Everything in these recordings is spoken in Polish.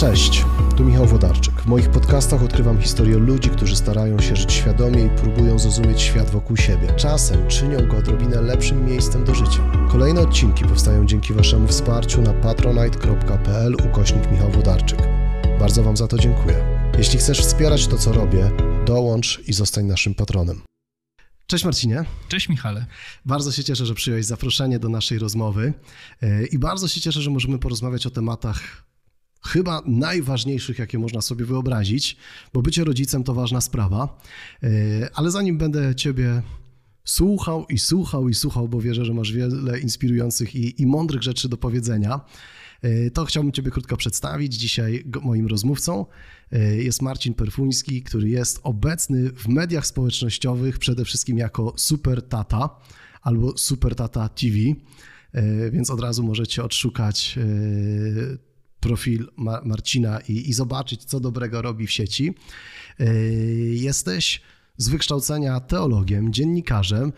Cześć, tu Michał Włodarczyk. W moich podcastach odkrywam historię ludzi, którzy starają się żyć świadomie i próbują zrozumieć świat wokół siebie. Czasem czynią go odrobinę lepszym miejscem do życia. Kolejne odcinki powstają dzięki waszemu wsparciu na patronite.pl /Michał Włodarczyk. Bardzo wam za to dziękuję. Jeśli chcesz wspierać to, co robię, dołącz i zostań naszym patronem. Cześć Marcinie. Cześć Michale. Bardzo się cieszę, że przyjąłeś zaproszenie do naszej rozmowy i bardzo się cieszę, że możemy porozmawiać o tematach chyba najważniejszych, jakie można sobie wyobrazić, bo bycie rodzicem to ważna sprawa, ale zanim będę ciebie słuchał, bo wierzę, że masz wiele inspirujących i mądrych rzeczy do powiedzenia, to chciałbym ciebie krótko przedstawić. Dzisiaj moim rozmówcą jest Marcin Perfuński, który jest obecny w mediach społecznościowych, przede wszystkim jako Super Tata albo Super Tata TV, więc od razu możecie odszukać profil Marcina i zobaczyć, co dobrego robi w sieci. Jesteś z wykształcenia teologiem, dziennikarzem.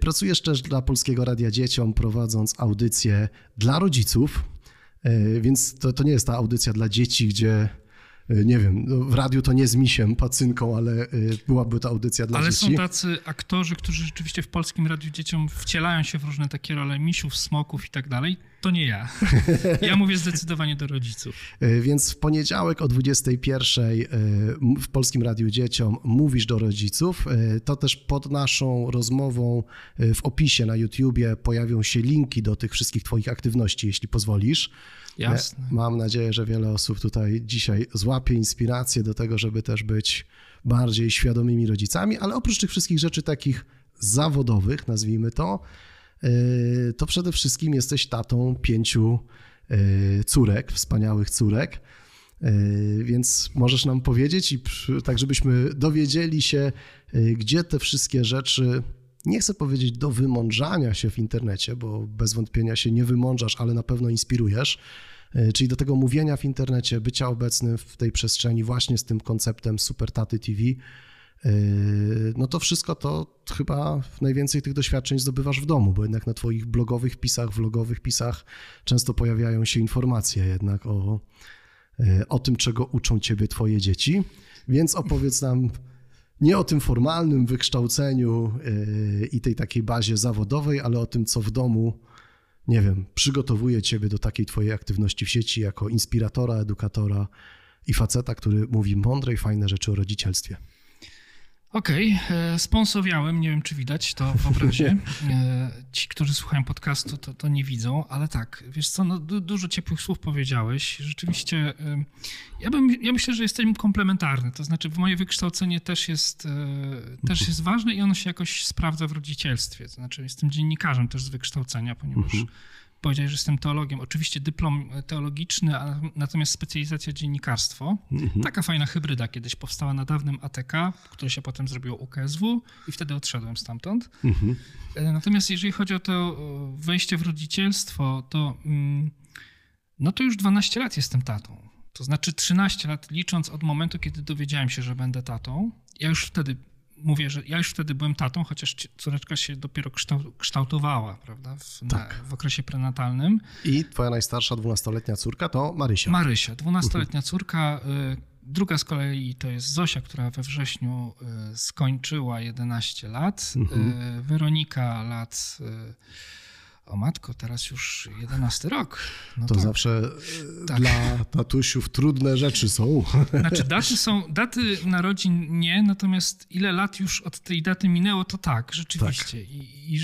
Pracujesz też dla Polskiego Radia Dzieciom, prowadząc audycję dla rodziców, więc to nie jest ta audycja dla dzieci, gdzie, nie wiem, w radiu to nie z misiem, pacynką, ale byłaby to audycja dla dzieci. Ale są tacy aktorzy, którzy rzeczywiście w Polskim Radiu Dzieciom wcielają się w różne takie role misiów, smoków i tak dalej. To nie ja. Ja mówię zdecydowanie do rodziców. Więc w poniedziałek o 21:00 w Polskim Radiu Dzieciom mówisz do rodziców. To też pod naszą rozmową w opisie na YouTubie pojawią się linki do tych wszystkich twoich aktywności, jeśli pozwolisz. Jasne. Mam nadzieję, że wiele osób tutaj dzisiaj złapie inspirację do tego, żeby też być bardziej świadomymi rodzicami, ale oprócz tych wszystkich rzeczy takich zawodowych, nazwijmy to przede wszystkim jesteś tatą 5 córek, wspaniałych córek, więc możesz nam powiedzieć i tak, żebyśmy dowiedzieli się, gdzie te wszystkie rzeczy, nie chcę powiedzieć do wymądrzania się w internecie, bo bez wątpienia się nie wymądrzasz, ale na pewno inspirujesz, czyli do tego mówienia w internecie, bycia obecnym w tej przestrzeni właśnie z tym konceptem Super Taty TV, no to wszystko to chyba najwięcej tych doświadczeń zdobywasz w domu, bo jednak na twoich blogowych pisach, vlogowych pisach często pojawiają się informacje jednak o tym, czego uczą ciebie twoje dzieci, więc opowiedz nam nie o tym formalnym wykształceniu i tej takiej bazie zawodowej, ale o tym, co w domu, nie wiem, przygotowuje ciebie do takiej twojej aktywności w sieci jako inspiratora, edukatora i faceta, który mówi mądre i fajne rzeczy o rodzicielstwie. Okej, sponsoriałem, nie wiem czy widać to w obrazie. Ci, którzy słuchają podcastu, to nie widzą, ale tak, wiesz co, no, dużo ciepłych słów powiedziałeś. Rzeczywiście, ja myślę, że jestem komplementarny, to znaczy moje wykształcenie też jest ważne i ono się jakoś sprawdza w rodzicielstwie. To znaczy jestem dziennikarzem też z wykształcenia, ponieważ powiedziałeś, że jestem teologiem. Oczywiście dyplom teologiczny, a natomiast specjalizacja dziennikarstwo. Taka fajna hybryda kiedyś powstała na dawnym ATK, które się potem zrobiło UKSW i wtedy odszedłem stamtąd. Natomiast jeżeli chodzi o to wejście w rodzicielstwo, to, no to już 12 lat jestem tatą. To znaczy 13 lat licząc od momentu, kiedy dowiedziałem się, że będę tatą. Ja już wtedy byłem tatą, chociaż córeczka się dopiero kształtowała, prawda, w okresie prenatalnym. I twoja najstarsza 12-letnia córka to Marysia. Marysia, 12-letnia córka. Druga z kolei to jest Zosia, która we wrześniu skończyła 11 lat. Weronika lat... O matko, teraz już 11 rok. No to tak. Zawsze tak. Dla tatusiów trudne rzeczy są. Znaczy daty narodzin nie, natomiast ile lat już od tej daty minęło, to tak, rzeczywiście. Tak. I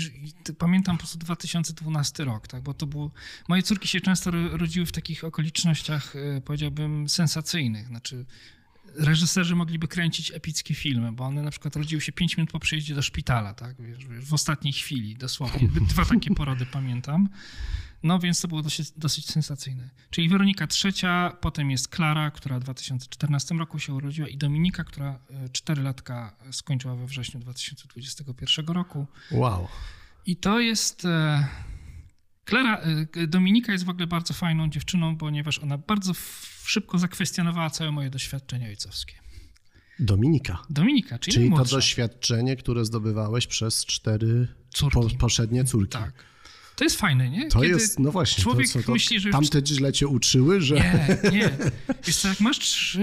pamiętam po prostu 2012 rok, tak, bo to było... Moje córki się często rodziły w takich okolicznościach, powiedziałbym, sensacyjnych. Znaczy reżyserzy mogliby kręcić epickie filmy, bo one na przykład rodziły się 5 minut po przyjeździe do szpitala, tak? Wiesz, w ostatniej chwili dosłownie. 2 takie porody pamiętam. No więc to było dosyć sensacyjne. Czyli Weronika trzecia, potem jest Klara, która w 2014 roku się urodziła i Dominika, która 4-latka skończyła we wrześniu 2021 roku. Wow. I to jest... Dominika jest w ogóle bardzo fajną dziewczyną, ponieważ ona bardzo szybko zakwestionowała całe moje doświadczenie ojcowskie. Dominika, czyli młodsza. To doświadczenie, które zdobywałeś przez 4 poprzednie córki. Tak. To jest fajne, nie? To kiedy jest, no właśnie. Człowiek to, myśli, że... Tamte źle cię uczyły, że... Nie. Wiesz co, jak masz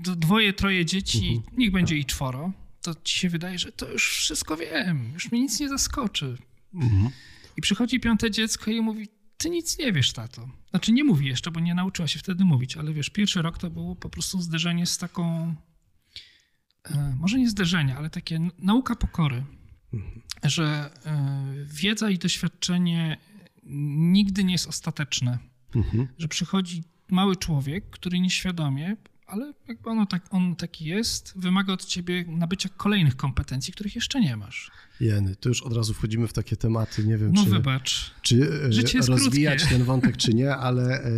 dwoje, troje dzieci, niech będzie i czworo, to ci się wydaje, że to już wszystko wiem, już mnie nic nie zaskoczy. I przychodzi piąte dziecko i mówi, ty nic nie wiesz, tato. Znaczy nie mówi jeszcze, bo nie nauczyła się wtedy mówić, ale wiesz, pierwszy rok to było po prostu zderzenie z taką... Może nie zderzenie, ale takie nauka pokory, że wiedza i doświadczenie nigdy nie jest ostateczne. Że przychodzi mały człowiek, który nieświadomie, ale jakby on taki jest, wymaga od ciebie nabycia kolejnych kompetencji, których jeszcze nie masz. Jeny, to już od razu wchodzimy w takie tematy, nie wiem, no, czy rozwijać krótkie ten wątek, czy nie, ale...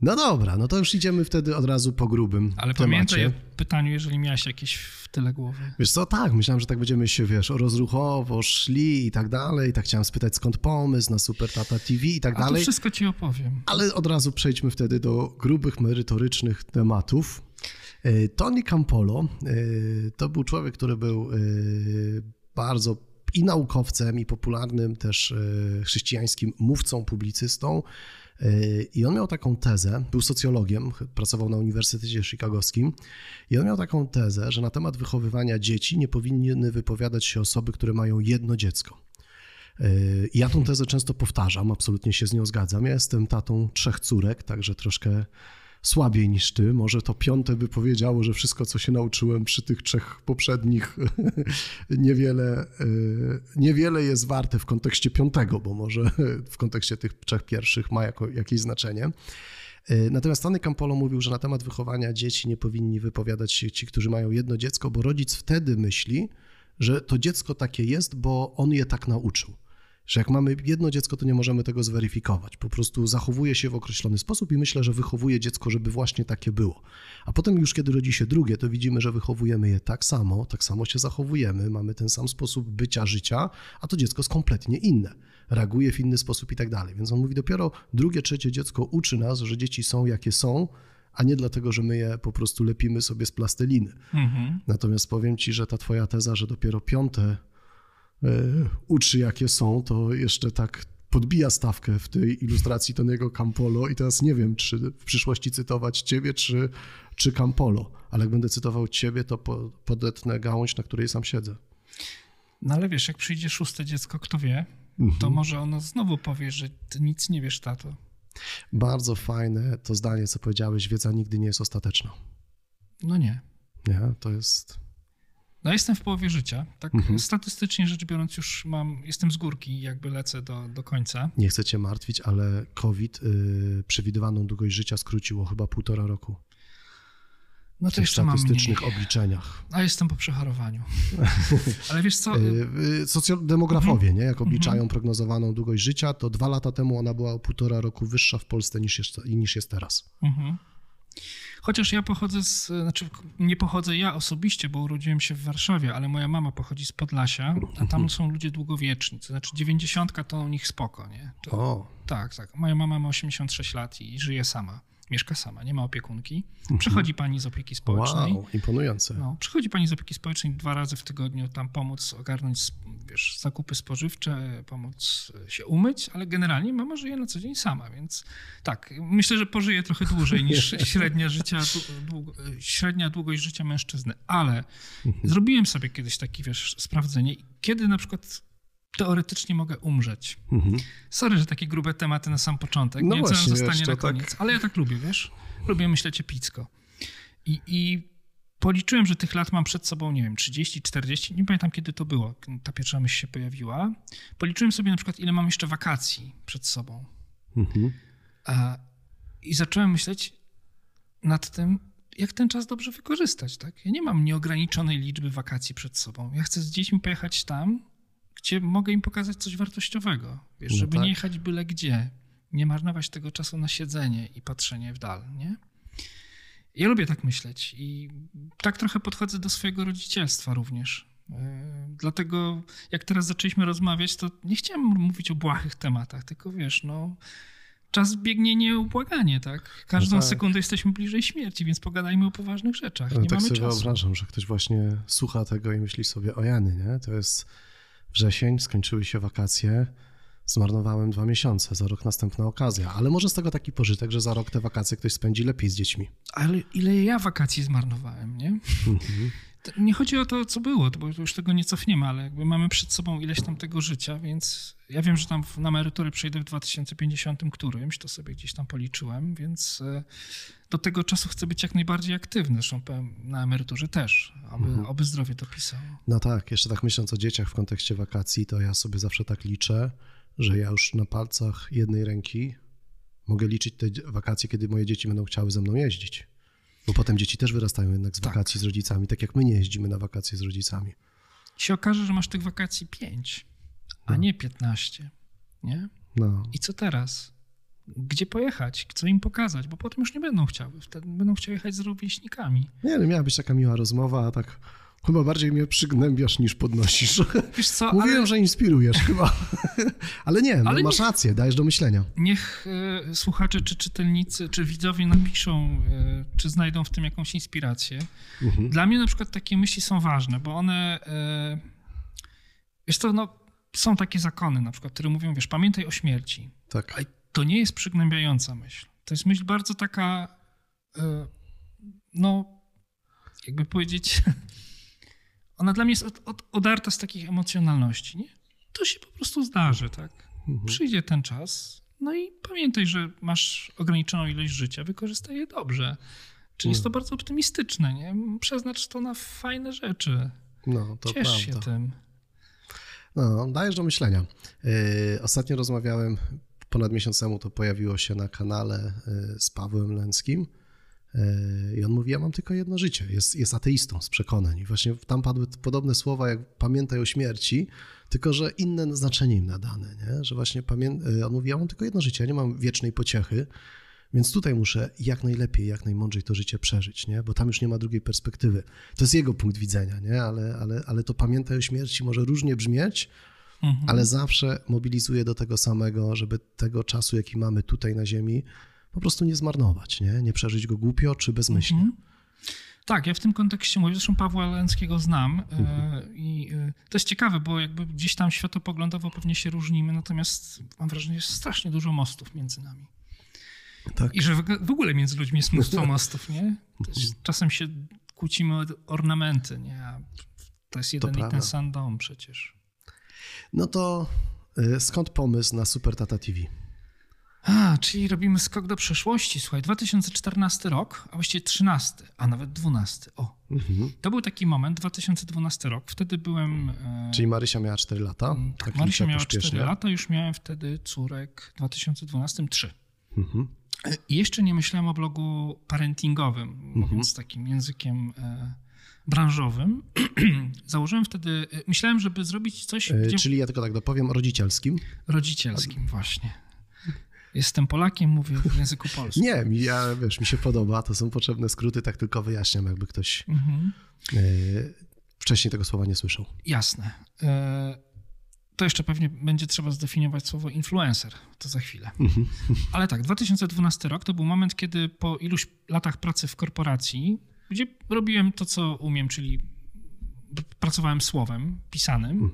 No dobra, no to już idziemy wtedy od razu po grubym temacie. Ale pamiętaj o pytaniu, jeżeli miałeś jakieś w tyle głowy. Wiesz co, tak, myślałem, że tak będziemy się, wiesz, rozruchowo szli i tak dalej, tak chciałem spytać, skąd pomysł na Super Tata TV i tak dalej. To wszystko ci opowiem. Ale od razu przejdźmy wtedy do grubych, merytorycznych tematów. Tony Campolo to był człowiek, który był bardzo i naukowcem, i popularnym też chrześcijańskim mówcą, publicystą. I on miał taką tezę, był socjologiem, pracował na Uniwersytecie Chicagowskim i on miał taką tezę, że na temat wychowywania dzieci nie powinny wypowiadać się osoby, które mają jedno dziecko. I ja tą tezę często powtarzam, absolutnie się z nią zgadzam. Ja jestem tatą 3 córek, także troszkę słabiej niż ty. Może to 5. by powiedziało, że wszystko, co się nauczyłem przy tych 3 poprzednich niewiele jest warte w kontekście 5, bo może w kontekście tych 3 pierwszych ma jakieś znaczenie. Natomiast Tony Campolo mówił, że na temat wychowania dzieci nie powinni wypowiadać się ci, którzy mają jedno dziecko, bo rodzic wtedy myśli, że to dziecko takie jest, bo on je tak nauczył. Że jak mamy jedno dziecko, to nie możemy tego zweryfikować. Po prostu zachowuje się w określony sposób i myślę, że wychowuje dziecko, żeby właśnie takie było. A potem już kiedy rodzi się drugie, to widzimy, że wychowujemy je tak samo się zachowujemy, mamy ten sam sposób bycia, życia, a to dziecko jest kompletnie inne. Reaguje w inny sposób i tak dalej. Więc on mówi, dopiero drugie, trzecie dziecko uczy nas, że dzieci są jakie są, a nie dlatego, że my je po prostu lepimy sobie z plasteliny. Natomiast powiem ci, że ta twoja teza, że dopiero 5... uczy jakie są, to jeszcze tak podbija stawkę w tej ilustracji Tony'ego Campolo i teraz nie wiem, czy w przyszłości cytować ciebie, czy Campolo, ale jak będę cytował ciebie, to podetnę gałąź, na której sam siedzę. No ale wiesz, jak przyjdzie 6 dziecko, kto wie, to może ono znowu powie, że ty nic nie wiesz, tato. Bardzo fajne to zdanie, co powiedziałeś, wiedza nigdy nie jest ostateczna. No nie. Nie, to jest... No jestem w połowie życia, tak? Statystycznie rzecz biorąc już jestem z górki, jakby lecę do końca. Nie chcę cię martwić, ale COVID przewidywaną długość życia skróciło chyba 1,5 roku. No to jeszcze mam mniej. W statystycznych obliczeniach. A jestem po przechorowaniu. Ale wiesz co? Socjodemografowie, nie? Jak obliczają prognozowaną długość życia, to 2 lata temu ona była o 1,5 roku wyższa w Polsce niż jest teraz. Chociaż ja nie pochodzę ja osobiście, bo urodziłem się w Warszawie, ale moja mama pochodzi z Podlasia, a tam są ludzie długowieczni, to znaczy 90 to u nich spoko, nie? Tak. Moja mama ma 86 lat i żyje sama, mieszka sama, nie ma opiekunki. Przychodzi pani z opieki społecznej. Wow, imponujące. No, przychodzi pani z opieki społecznej 2 razy w tygodniu tam pomóc ogarnąć, wiesz, zakupy spożywcze, pomóc się umyć, ale generalnie mama żyje na co dzień sama, więc tak, myślę, że pożyje trochę dłużej niż średnia długość życia mężczyzny, ale zrobiłem sobie kiedyś takie, wiesz, sprawdzenie, kiedy na przykład teoretycznie mogę umrzeć. Sorry, że takie grube tematy na sam początek. No nie wiem, co nam zostanie na koniec, tak... ale ja tak lubię, wiesz? Lubię myśleć epicko. I policzyłem, że tych lat mam przed sobą, nie wiem, 30, 40, nie pamiętam kiedy to było, ta pierwsza myśl się pojawiła. Policzyłem sobie na przykład, ile mam jeszcze wakacji przed sobą. I zacząłem myśleć nad tym, jak ten czas dobrze wykorzystać, tak? Ja nie mam nieograniczonej liczby wakacji przed sobą. Ja chcę z dziećmi pojechać tam, gdzie mogę im pokazać coś wartościowego, wiesz, żeby nie jechać byle gdzie, nie marnować tego czasu na siedzenie i patrzenie w dal, nie? Ja lubię tak myśleć i tak trochę podchodzę do swojego rodzicielstwa również. Dlatego jak teraz zaczęliśmy rozmawiać, to nie chciałem mówić o błahych tematach, tylko wiesz, no czas biegnie nieubłaganie, tak? Każdą sekundę jesteśmy bliżej śmierci, więc pogadajmy o poważnych rzeczach, nie mamy czasu. Tak sobie wyobrażam, że ktoś właśnie słucha tego i myśli sobie o Jany, nie? To jest... wrzesień, skończyły się wakacje, zmarnowałem 2 miesiące, za rok następna okazja. Ale może z tego taki pożytek, że za rok te wakacje ktoś spędzi lepiej z dziećmi. Ale ile ja wakacji zmarnowałem, nie? Nie chodzi o to, co było, bo już tego nie cofniemy, ale jakby mamy przed sobą ileś tam tego życia, więc ja wiem, że tam na emeryturę przejdę w 2050 którymś, to sobie gdzieś tam policzyłem, więc do tego czasu chcę być jak najbardziej aktywny, zresztą na emeryturze też, aby zdrowie dopisało. No tak, jeszcze tak myśląc o dzieciach w kontekście wakacji, to ja sobie zawsze tak liczę, że ja już na palcach jednej ręki mogę liczyć te wakacje, kiedy moje dzieci będą chciały ze mną jeździć. Bo potem dzieci też wyrastają jednak z wakacji z rodzicami, tak jak my nie jeździmy na wakacje z rodzicami. I się okaże, że masz tych wakacji 5, a nie 15, nie? No. I co teraz? Gdzie pojechać? Co im pokazać? Bo potem już nie będą chciały. Wtedy będą chciały jechać z rówieśnikami. Nie, miała być taka miła rozmowa, a tak chyba bardziej mnie przygnębiasz niż podnosisz. Wiesz co, mówiłem, że inspirujesz chyba. Ale nie, no ale masz rację, dajesz do myślenia. Niech słuchacze, czy czytelnicy, czy widzowie napiszą, czy znajdą w tym jakąś inspirację. Dla mnie na przykład takie myśli są ważne, bo one... Wiesz co, no, są takie zakony na przykład, które mówią, wiesz, pamiętaj o śmierci. Tak. Ale to nie jest przygnębiająca myśl. To jest myśl bardzo taka, no, jakby powiedzieć... Ona dla mnie jest odarta z takich emocjonalności, nie? To się po prostu zdarzy, tak? Przyjdzie ten czas, no i pamiętaj, że masz ograniczoną ilość życia, wykorzystaj je dobrze. Czyli jest to bardzo optymistyczne, nie? Przeznacz to na fajne rzeczy. No, to ciesz prawda. Się tym. No, dajesz do myślenia. Ostatnio rozmawiałem, ponad miesiąc temu to pojawiło się na kanale z Pawłem Łęckim. I on mówi, ja mam tylko jedno życie, jest ateistą z przekonań. I właśnie tam padły podobne słowa, jak pamiętaj o śmierci, tylko że inne znaczenie im nadane, nie? Że właśnie on mówi, ja mam tylko jedno życie, ja nie mam wiecznej pociechy, więc tutaj muszę jak najlepiej, jak najmądrzej to życie przeżyć, nie? Bo tam już nie ma drugiej perspektywy. To jest jego punkt widzenia, nie? Ale to pamiętaj o śmierci może różnie brzmieć, ale zawsze mobilizuje do tego samego, żeby tego czasu, jaki mamy tutaj na ziemi, po prostu nie zmarnować, nie? Nie przeżyć go głupio czy bezmyślnie. Tak, ja w tym kontekście mówię, zresztą Pawła Łęckiego znam i to jest ciekawe, bo jakby gdzieś tam światopoglądowo pewnie się różnimy, natomiast mam wrażenie, że jest strasznie dużo mostów między nami. Tak. I że w ogóle między ludźmi jest mnóstwo mostów, nie? Czasem się kłócimy o ornamenty, nie? A to jest jeden i ten sam dom przecież. No to skąd pomysł na Super Tata TV? Czyli robimy skok do przeszłości. Słuchaj, 2014 rok, a właściwie 13, a nawet 12. To był taki moment, 2012 rok. Wtedy byłem... Czyli Marysia miała 4 lata. Tak, Marysia miała 4 lata, już miałem wtedy córek w 2012 3. I jeszcze nie myślałem o blogu parentingowym, mówiąc takim językiem branżowym. Założyłem wtedy... Myślałem, żeby zrobić coś... Czyli ja tylko tak dopowiem, rodzicielskim. Rodzicielskim, właśnie. Jestem Polakiem, mówię w języku polskim. Nie, wiesz, mi się podoba, to są potrzebne skróty, tak tylko wyjaśniam, jakby ktoś wcześniej tego słowa nie słyszał. Jasne. To jeszcze pewnie będzie trzeba zdefiniować słowo influencer, to za chwilę. Ale tak, 2012 rok to był moment, kiedy po iluś latach pracy w korporacji, gdzie robiłem to, co umiem, czyli pracowałem słowem pisanym,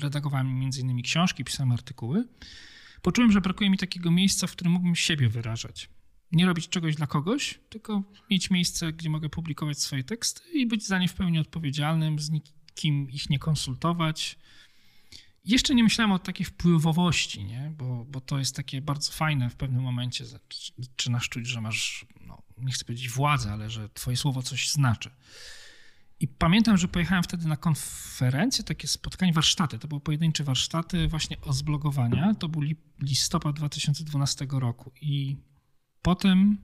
redagowałem między innymi książki, pisałem artykuły, poczułem, że brakuje mi takiego miejsca, w którym mógłbym siebie wyrażać. Nie robić czegoś dla kogoś, tylko mieć miejsce, gdzie mogę publikować swoje teksty i być za nie w pełni odpowiedzialnym, z nikim ich nie konsultować. Jeszcze nie myślałem o takiej wpływowości, nie? Bo to jest takie bardzo fajne w pewnym momencie, czy nas czuć, że masz, no, nie chcę powiedzieć władzę, ale że twoje słowo coś znaczy. I pamiętam, że pojechałem wtedy na konferencję, takie spotkanie, warsztaty. To były pojedyncze warsztaty właśnie o zblogowania. To był listopad 2012 roku. I potem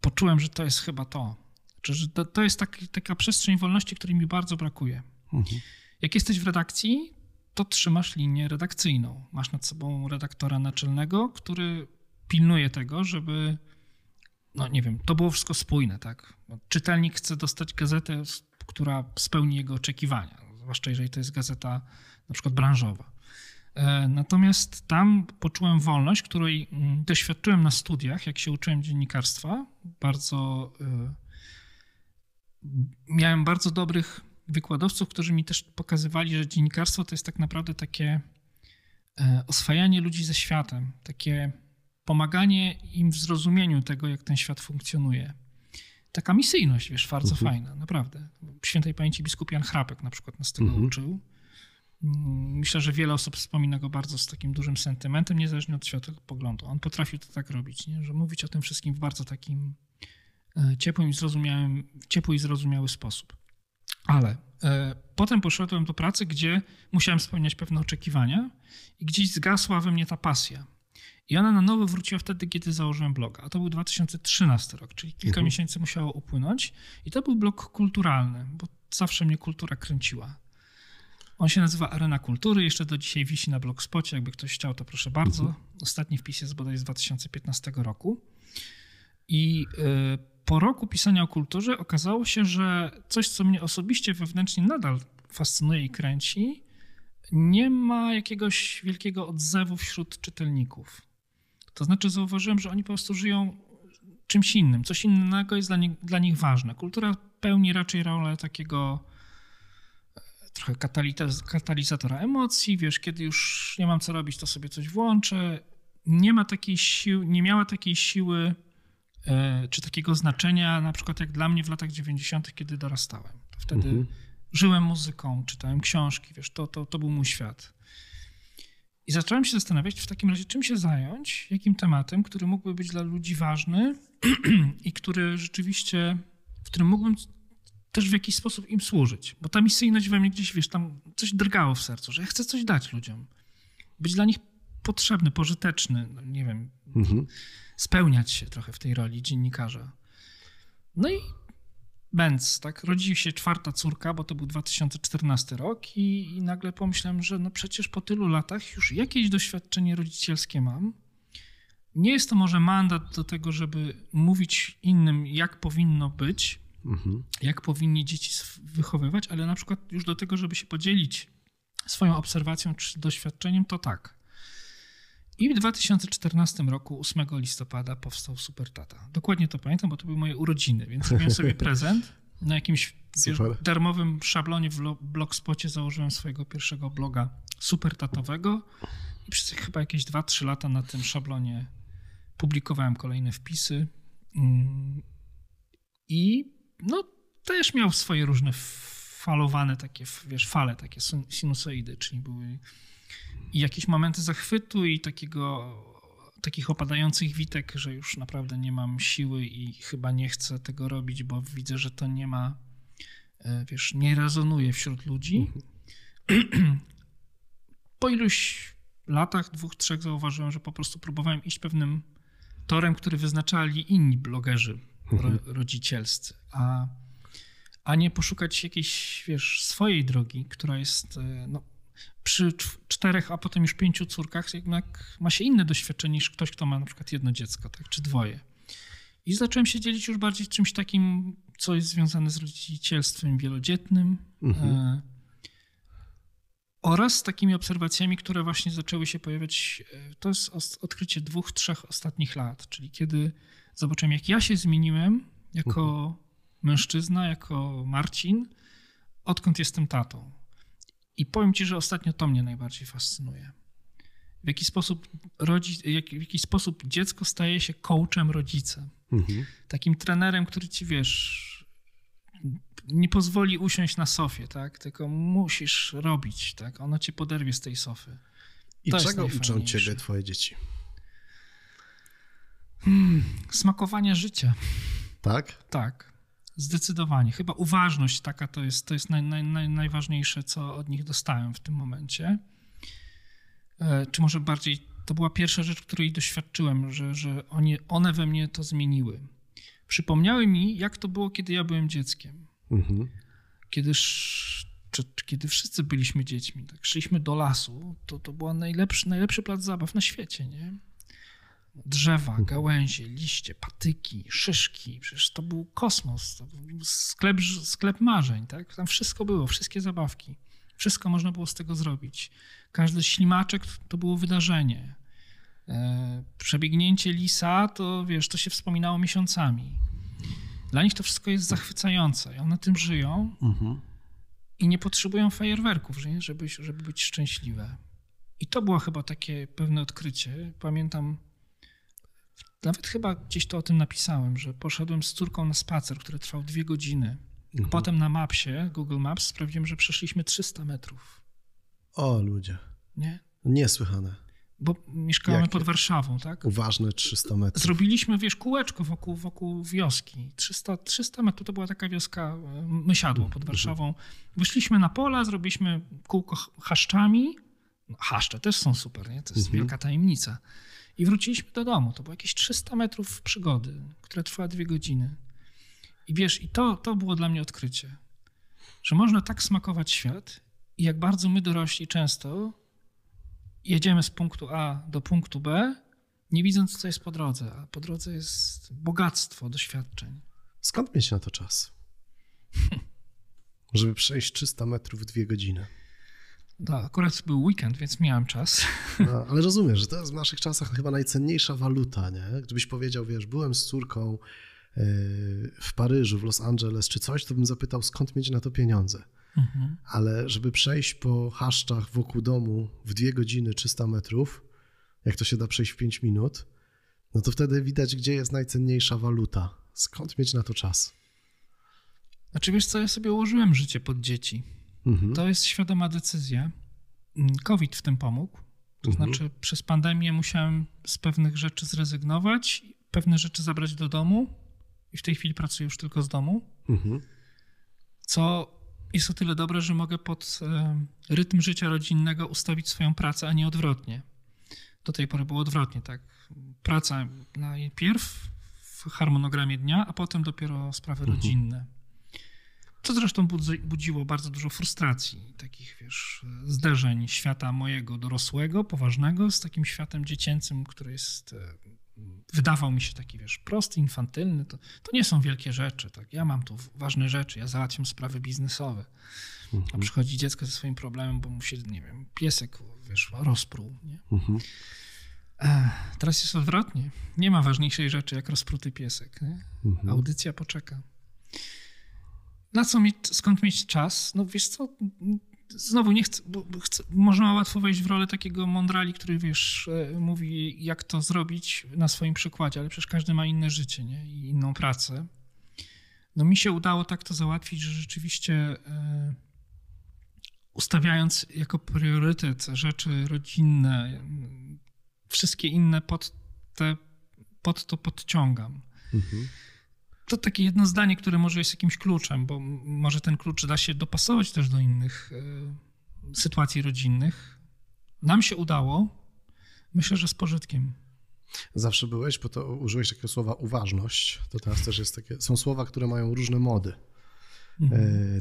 poczułem, że to jest chyba to. Znaczy, że to jest taka przestrzeń wolności, której mi bardzo brakuje. Jak jesteś w redakcji, to trzymasz linię redakcyjną. Masz nad sobą redaktora naczelnego, który pilnuje tego, żeby... No nie wiem, to było wszystko spójne, tak? Czytelnik chce dostać gazetę, która spełni jego oczekiwania, zwłaszcza jeżeli to jest gazeta na przykład branżowa. Natomiast tam poczułem wolność, której doświadczyłem na studiach, jak się uczyłem dziennikarstwa. Miałem bardzo dobrych wykładowców, którzy mi też pokazywali, że dziennikarstwo to jest tak naprawdę takie oswajanie ludzi ze światem, takie pomaganie im w zrozumieniu tego, jak ten świat funkcjonuje. Taka misyjność, wiesz, bardzo fajna, naprawdę. Świętej pamięci biskup Jan Chrapek na przykład nas tego uczył. Myślę, że wiele osób wspomina go bardzo z takim dużym sentymentem, niezależnie od światopoglądu. On potrafił to tak robić, nie? Że mówić o tym wszystkim w bardzo takim ciepły i zrozumiały sposób. Ale potem poszedłem do pracy, gdzie musiałem spełniać pewne oczekiwania i gdzieś zgasła we mnie ta pasja. I ona na nowo wróciła wtedy, kiedy założyłem bloga. A to był 2013 rok, czyli kilka miesięcy musiało upłynąć. I to był blog kulturalny, bo zawsze mnie kultura kręciła. On się nazywa Arena Kultury, jeszcze do dzisiaj wisi na blogspocie. Jakby ktoś chciał, to proszę bardzo. Ostatni wpis jest bodaj z 2015 roku. I po roku pisania o kulturze okazało się, że coś, co mnie osobiście wewnętrznie nadal fascynuje i kręci, nie ma jakiegoś wielkiego odzewu wśród czytelników. To znaczy zauważyłem, że oni po prostu żyją czymś innym. Coś innego jest dla nich ważne. Kultura pełni raczej rolę takiego trochę katalizatora emocji. Wiesz, kiedy już nie mam co robić, to sobie coś włączę. Nie miała takiej siły czy takiego znaczenia, na przykład jak dla mnie w latach 90., kiedy dorastałem. To wtedy żyłem muzyką, czytałem książki, wiesz, to był mój świat. I zacząłem się zastanawiać w takim razie, czym się zająć, jakim tematem, który mógłby być dla ludzi ważny i który rzeczywiście, w którym mógłbym też w jakiś sposób im służyć. Bo ta misyjność we mnie gdzieś, wiesz, tam coś drgało w sercu, że ja chcę coś dać ludziom. Być dla nich potrzebny, pożyteczny, no nie wiem, spełniać się trochę w tej roli dziennikarza. No i będz, tak, rodził się czwarta córka, bo to był 2014 rok i nagle pomyślałem, że no przecież po tylu latach już jakieś doświadczenie rodzicielskie mam. Nie jest to może mandat do tego, żeby mówić innym, jak powinno być, jak powinni dzieci wychowywać, ale na przykład już do tego, żeby się podzielić swoją obserwacją czy doświadczeniem, to tak. I w 2014 roku, 8 listopada, powstał Super Tata. Dokładnie to pamiętam, bo to były moje urodziny, więc zrobiłem sobie prezent. Na jakimś darmowym szablonie w blogspocie założyłem swojego pierwszego bloga supertatowego i przez chyba jakieś 2-3 lata na tym szablonie publikowałem kolejne wpisy. I no też miał swoje różne falowane takie, wiesz, fale, takie sinusoidy, czyli były i jakieś momenty zachwytu i takich opadających witek, że już naprawdę nie mam siły i chyba nie chcę tego robić, bo widzę, że to nie ma, wiesz, nie rezonuje wśród ludzi. Po iluś latach, 2-3 zauważyłem, że po prostu próbowałem iść pewnym torem, który wyznaczali inni blogerzy rodzicielscy, a nie poszukać jakiejś, wiesz, swojej drogi, która jest, no, przy 4, a potem już 5 córkach jednak ma się inne doświadczenie niż ktoś, kto ma na przykład jedno dziecko, tak, czy 2. I zacząłem się dzielić już bardziej czymś takim, co jest związane z rodzicielstwem wielodzietnym oraz takimi obserwacjami, które właśnie zaczęły się pojawiać. To jest odkrycie 2-3 ostatnich lat, czyli kiedy zobaczyłem, jak ja się zmieniłem jako mężczyzna, jako Marcin, odkąd jestem tatą. I powiem ci, że ostatnio to mnie najbardziej fascynuje. W jaki sposób dziecko staje się coachem rodzica. Takim trenerem, który ci, wiesz, nie pozwoli usiąść na sofie, tak? Tylko musisz robić, tak? Ono cię poderwie z tej sofy. I to czego uczą ciebie twoje dzieci? Smakowania życia. Tak? Tak. Zdecydowanie. Chyba uważność taka to jest najważniejsze, co od nich dostałem w tym momencie. Czy może bardziej, to była pierwsza rzecz, której doświadczyłem, że one we mnie to zmieniły. Przypomniały mi, jak to było, kiedy ja byłem dzieckiem. Kiedy wszyscy byliśmy dziećmi, tak, szliśmy do lasu, to był najlepszy plac zabaw na świecie, nie? Drzewa, gałęzie, liście, patyki, szyszki. Przecież to był kosmos, to był sklep marzeń, tak? Tam wszystko było, wszystkie zabawki. Wszystko można było z tego zrobić. Każdy ślimaczek to było wydarzenie. Przebiegnięcie lisa to, wiesz, to się wspominało miesiącami. Dla nich to wszystko jest zachwycające. One tym żyją. i nie potrzebują fajerwerków, żeby być szczęśliwe. I to było chyba takie pewne odkrycie. Pamiętam, nawet chyba gdzieś to o tym napisałem, że poszedłem z córką na spacer, który trwał 2 godziny. Mhm. Potem na mapsie, Google Maps, sprawdziłem, że przeszliśmy 300 metrów. O ludzie. Nie? Niesłychane. Bo mieszkamy pod Warszawą, tak? Uważne 300 metrów. Zrobiliśmy, wiesz, kółeczko wokół wioski. 300 metrów to była taka wioska, Mysiadło pod Warszawą. Wyszliśmy na pola, zrobiliśmy kółko chaszczami. No, chaszcze też są super, nie? To jest wielka tajemnica. I wróciliśmy do domu. To było jakieś 300 metrów przygody, która trwała 2 godziny. I wiesz, i to było dla mnie odkrycie, że można tak smakować świat i jak bardzo my dorośli często jedziemy z punktu A do punktu B, nie widząc, co jest po drodze, a po drodze jest bogactwo doświadczeń. Skąd mieć na to czas? Żeby przejść 300 metrów w 2 godziny. Da, akurat był weekend, więc miałem czas. No, ale rozumiem, że to jest w naszych czasach chyba najcenniejsza waluta, nie? Gdybyś powiedział, wiesz, byłem z córką w Paryżu, w Los Angeles czy coś, to bym zapytał, skąd mieć na to pieniądze. Mhm. Ale żeby przejść po chaszczach wokół domu w 2 godziny 300 metrów, jak to się da przejść w 5 minut, no to wtedy widać, gdzie jest najcenniejsza waluta. Skąd mieć na to czas? Znaczy wiesz co, ja sobie ułożyłem życie pod dzieci. Mhm. To jest świadoma decyzja. COVID w tym pomógł. To znaczy przez pandemię musiałem z pewnych rzeczy zrezygnować, pewne rzeczy zabrać do domu i w tej chwili pracuję już tylko z domu. Mhm. Co jest o tyle dobre, że mogę pod rytm życia rodzinnego ustawić swoją pracę, a nie odwrotnie. Do tej pory było odwrotnie, tak? Praca najpierw w harmonogramie dnia, a potem dopiero sprawy rodzinne. Co zresztą budziło bardzo dużo frustracji, takich wiesz, zderzeń świata mojego dorosłego, poważnego, z takim światem dziecięcym, który jest, wydawał mi się taki wiesz, prosty, infantylny. To nie są wielkie rzeczy. Tak? Ja mam tu ważne rzeczy, ja załatwiam sprawy biznesowe. A przychodzi dziecko ze swoim problemem, bo mu się, nie wiem, piesek wiesz, rozpruł. Nie? Teraz jest odwrotnie. Nie ma ważniejszej rzeczy jak rozpruty piesek. Nie? Audycja poczeka. Na co mieć, skąd mieć czas? No wiesz co, znowu nie chcę, bo można łatwo wejść w rolę takiego mądrali, który wiesz, mówi jak to zrobić na swoim przykładzie, ale przecież każdy ma inne życie, nie? I inną pracę. No mi się udało tak to załatwić, że rzeczywiście ustawiając jako priorytet rzeczy rodzinne, wszystkie inne pod to podciągam. Mhm. To takie jedno zdanie, które może jest jakimś kluczem, bo może ten klucz da się dopasować też do innych sytuacji rodzinnych. Nam się udało, myślę, że z pożytkiem. Zawsze byłeś, bo to użyłeś takiego słowa uważność, to teraz też jest takie, są słowa, które mają różne mody.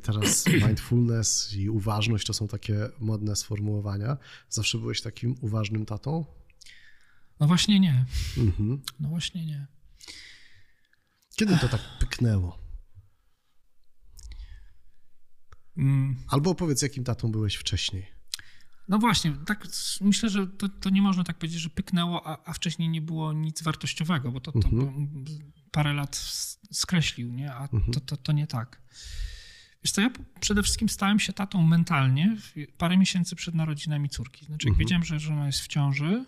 Teraz mindfulness i uważność to są takie modne sformułowania. Zawsze byłeś takim uważnym tatą? No właśnie nie. No właśnie nie. Kiedy to tak pyknęło? Albo opowiedz, jakim tatą byłeś wcześniej. No właśnie, tak myślę, że to nie można tak powiedzieć, że pyknęło, a wcześniej nie było nic wartościowego, bo to parę lat skreślił, nie? A to nie tak. Wiesz co, ja przede wszystkim stałem się tatą mentalnie parę miesięcy przed narodzinami córki. Znaczy, jak wiedziałem, że żona jest w ciąży,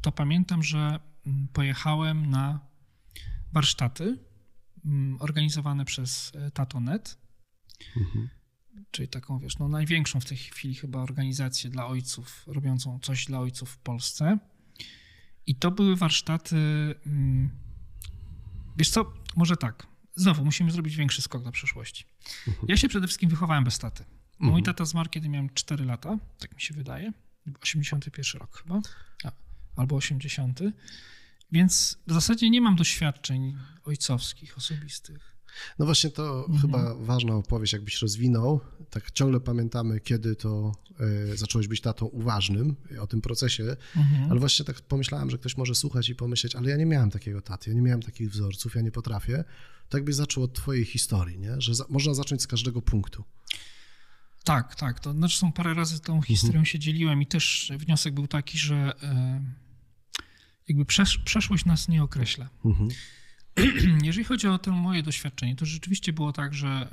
to pamiętam, że pojechałem na warsztaty organizowane przez Tato.net, czyli taką, wiesz, no największą w tej chwili chyba organizację dla ojców, robiącą coś dla ojców w Polsce. I to były warsztaty, wiesz co, może tak, znowu musimy zrobić większy skok do przyszłości. Ja się przede wszystkim wychowałem bez taty. Mój tata zmarł, kiedy miałem 4 lata, tak mi się wydaje, 81 rok chyba, albo 80. Więc w zasadzie nie mam doświadczeń ojcowskich, osobistych. No właśnie to chyba ważna opowieść, jakbyś rozwinął. Tak ciągle pamiętamy, kiedy to zacząłeś być tatą uważnym o tym procesie, ale właśnie tak pomyślałem, że ktoś może słuchać i pomyśleć, ale ja nie miałem takiego taty, ja nie miałem takich wzorców, ja nie potrafię. Tak byś zaczął od twojej historii, nie? Że można zacząć z każdego punktu. Tak, tak. To znaczy są parę razy tą historią się dzieliłem i też wniosek był taki, że jakby przeszłość nas nie określa. Jeżeli chodzi o to moje doświadczenie, to rzeczywiście było tak, że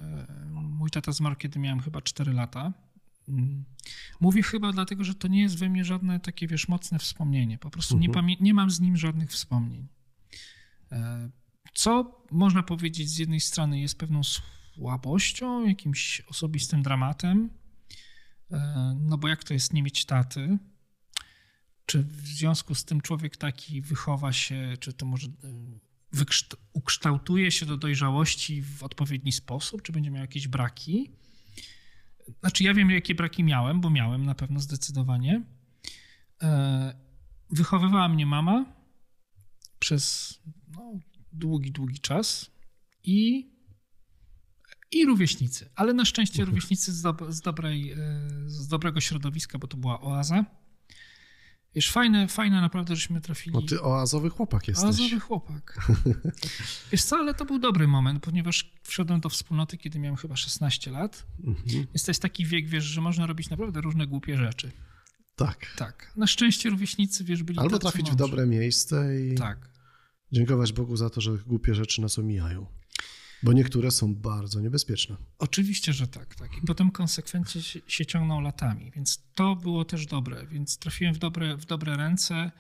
Mój tata zmarł, kiedy miałem chyba 4 lata. Mówię chyba dlatego, że to nie jest we mnie żadne takie, wiesz, mocne wspomnienie. Po prostu nie mam z nim żadnych wspomnień. Co można powiedzieć, z jednej strony jest pewną słabością, jakimś osobistym dramatem, no bo jak to jest nie mieć taty? Czy w związku z tym człowiek taki wychowa się, czy to może ukształtuje się do dojrzałości w odpowiedni sposób, czy będzie miał jakieś braki? Znaczy ja wiem, jakie braki miałem, bo miałem na pewno zdecydowanie. Wychowywała mnie mama przez długi czas i rówieśnicy, ale na szczęście rówieśnicy z dobrego środowiska, bo to była oaza. Wiesz, fajne naprawdę, żeśmy trafili. No ty oazowy chłopak jesteś. Oazowy chłopak. Wiesz co, ale to był dobry moment, ponieważ wszedłem do wspólnoty, kiedy miałem chyba 16 lat. Jest też taki wiek, wiesz, że można robić naprawdę różne głupie rzeczy. Tak. Tak. Na szczęście rówieśnicy, wiesz, byli albo trafić mądrzy w dobre miejsce i tak. Dziękować Bogu za to, że głupie rzeczy nas omijają. Bo niektóre są bardzo niebezpieczne. Oczywiście, że tak. I potem konsekwencje się ciągną latami, więc to było też dobre. Więc trafiłem w dobre ręce,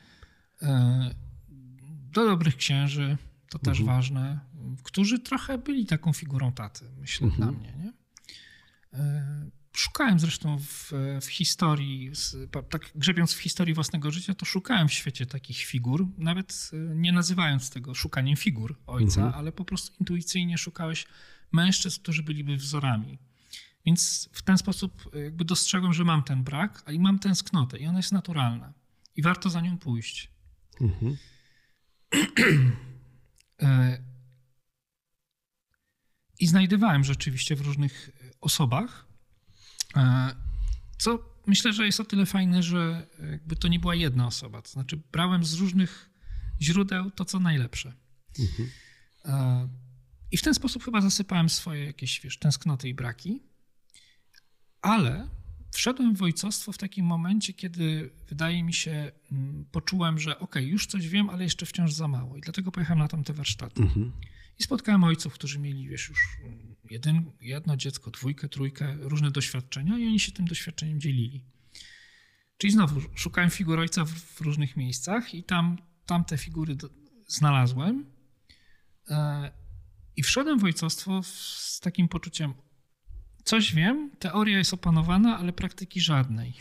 do dobrych księży, to też ważne, którzy trochę byli taką figurą taty, myślę, dla mnie. Nie? Szukałem zresztą w historii, tak grzebiąc w historii własnego życia, to szukałem w świecie takich figur, nawet nie nazywając tego szukaniem figur ojca, ale po prostu intuicyjnie szukałeś mężczyzn, którzy byliby wzorami. Więc w ten sposób jakby dostrzegłem, że mam ten brak, a i mam tęsknotę i ona jest naturalna i warto za nią pójść. I znajdowałem rzeczywiście w różnych osobach, co myślę, że jest o tyle fajne, że jakby to nie była jedna osoba. To znaczy brałem z różnych źródeł to, co najlepsze. I w ten sposób chyba zasypałem swoje jakieś, wiesz, tęsknoty i braki. Ale wszedłem w ojcostwo w takim momencie, kiedy wydaje mi się, poczułem, że okej, już coś wiem, ale jeszcze wciąż za mało. I dlatego pojechałem na tamte warsztaty. I spotkałem ojców, którzy mieli, wiesz, już jedno dziecko, dwójkę, trójkę, różne doświadczenia i oni się tym doświadczeniem dzielili. Czyli znowu szukałem figur ojca w różnych miejscach i tam te figury znalazłem i wszedłem w ojcostwo z takim poczuciem, coś wiem, teoria jest opanowana, ale praktyki żadnej.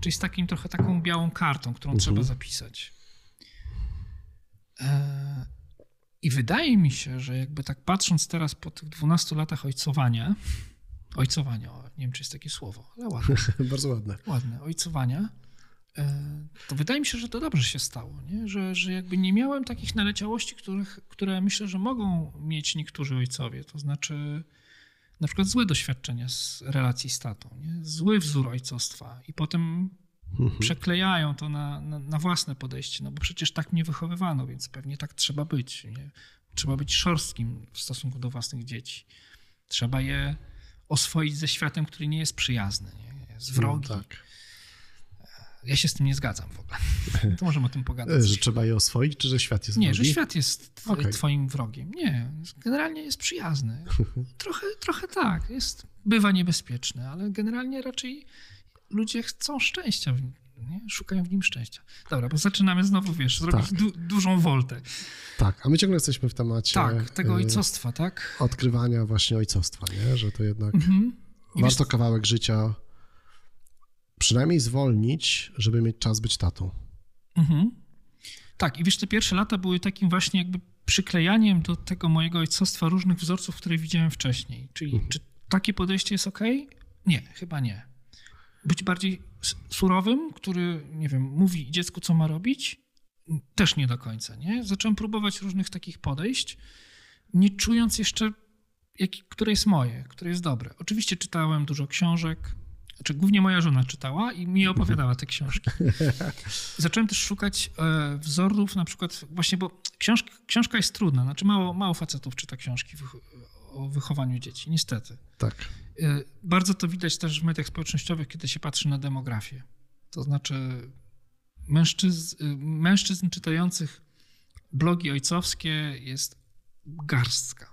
Czyli z taką białą kartą, którą trzeba zapisać. I wydaje mi się, że jakby tak patrząc teraz po tych 12 latach ojcowania, nie wiem, czy jest takie słowo, ale ładne. Bardzo ładne. Ładne, ojcowania, to wydaje mi się, że to dobrze się stało, nie? Że jakby nie miałem takich naleciałości, które myślę, że mogą mieć niektórzy ojcowie. To znaczy na przykład złe doświadczenia z relacji z tatą, nie? Zły wzór ojcostwa i potem przeklejają to na własne podejście, no bo przecież tak mnie wychowywano, więc pewnie tak trzeba być. Nie? Trzeba być szorstkim w stosunku do własnych dzieci. Trzeba je oswoić ze światem, który nie jest przyjazny, nie? Jest wrogi. No, tak. Ja się z tym nie zgadzam w ogóle. To możemy o tym pogadać. Że trzeba je oswoić, czy że świat jest wrogi? Nie, że świat jest twoim wrogiem. Nie, generalnie jest przyjazny. Trochę tak, bywa niebezpieczny, ale generalnie raczej ludzie chcą szczęścia, nie? Szukają w nim szczęścia. Dobra, bo zaczynamy znowu, wiesz, zrobić dużą woltę. Tak, a my ciągle jesteśmy w temacie... Tak, tego ojcostwa, tak? Odkrywania właśnie ojcostwa, nie? Że to jednak warto kawałek życia przynajmniej zwolnić, żeby mieć czas być tatą. Tak, i wiesz, te pierwsze lata były takim właśnie jakby przyklejaniem do tego mojego ojcostwa różnych wzorców, które widziałem wcześniej. Czyli czy takie podejście jest okej? Nie, chyba nie. Być bardziej surowym, który, nie wiem, mówi dziecku, co ma robić, też nie do końca, nie? Zacząłem próbować różnych takich podejść, nie czując jeszcze, które jest moje, które jest dobre. Oczywiście czytałem dużo książek, znaczy głównie moja żona czytała i mi opowiadała te książki. Zacząłem też szukać wzorów, na przykład właśnie, bo książka jest trudna, znaczy mało facetów czyta książki o wychowaniu dzieci, niestety. Tak. Bardzo to widać też w mediach społecznościowych, kiedy się patrzy na demografię. To znaczy mężczyzn czytających blogi ojcowskie jest garstka.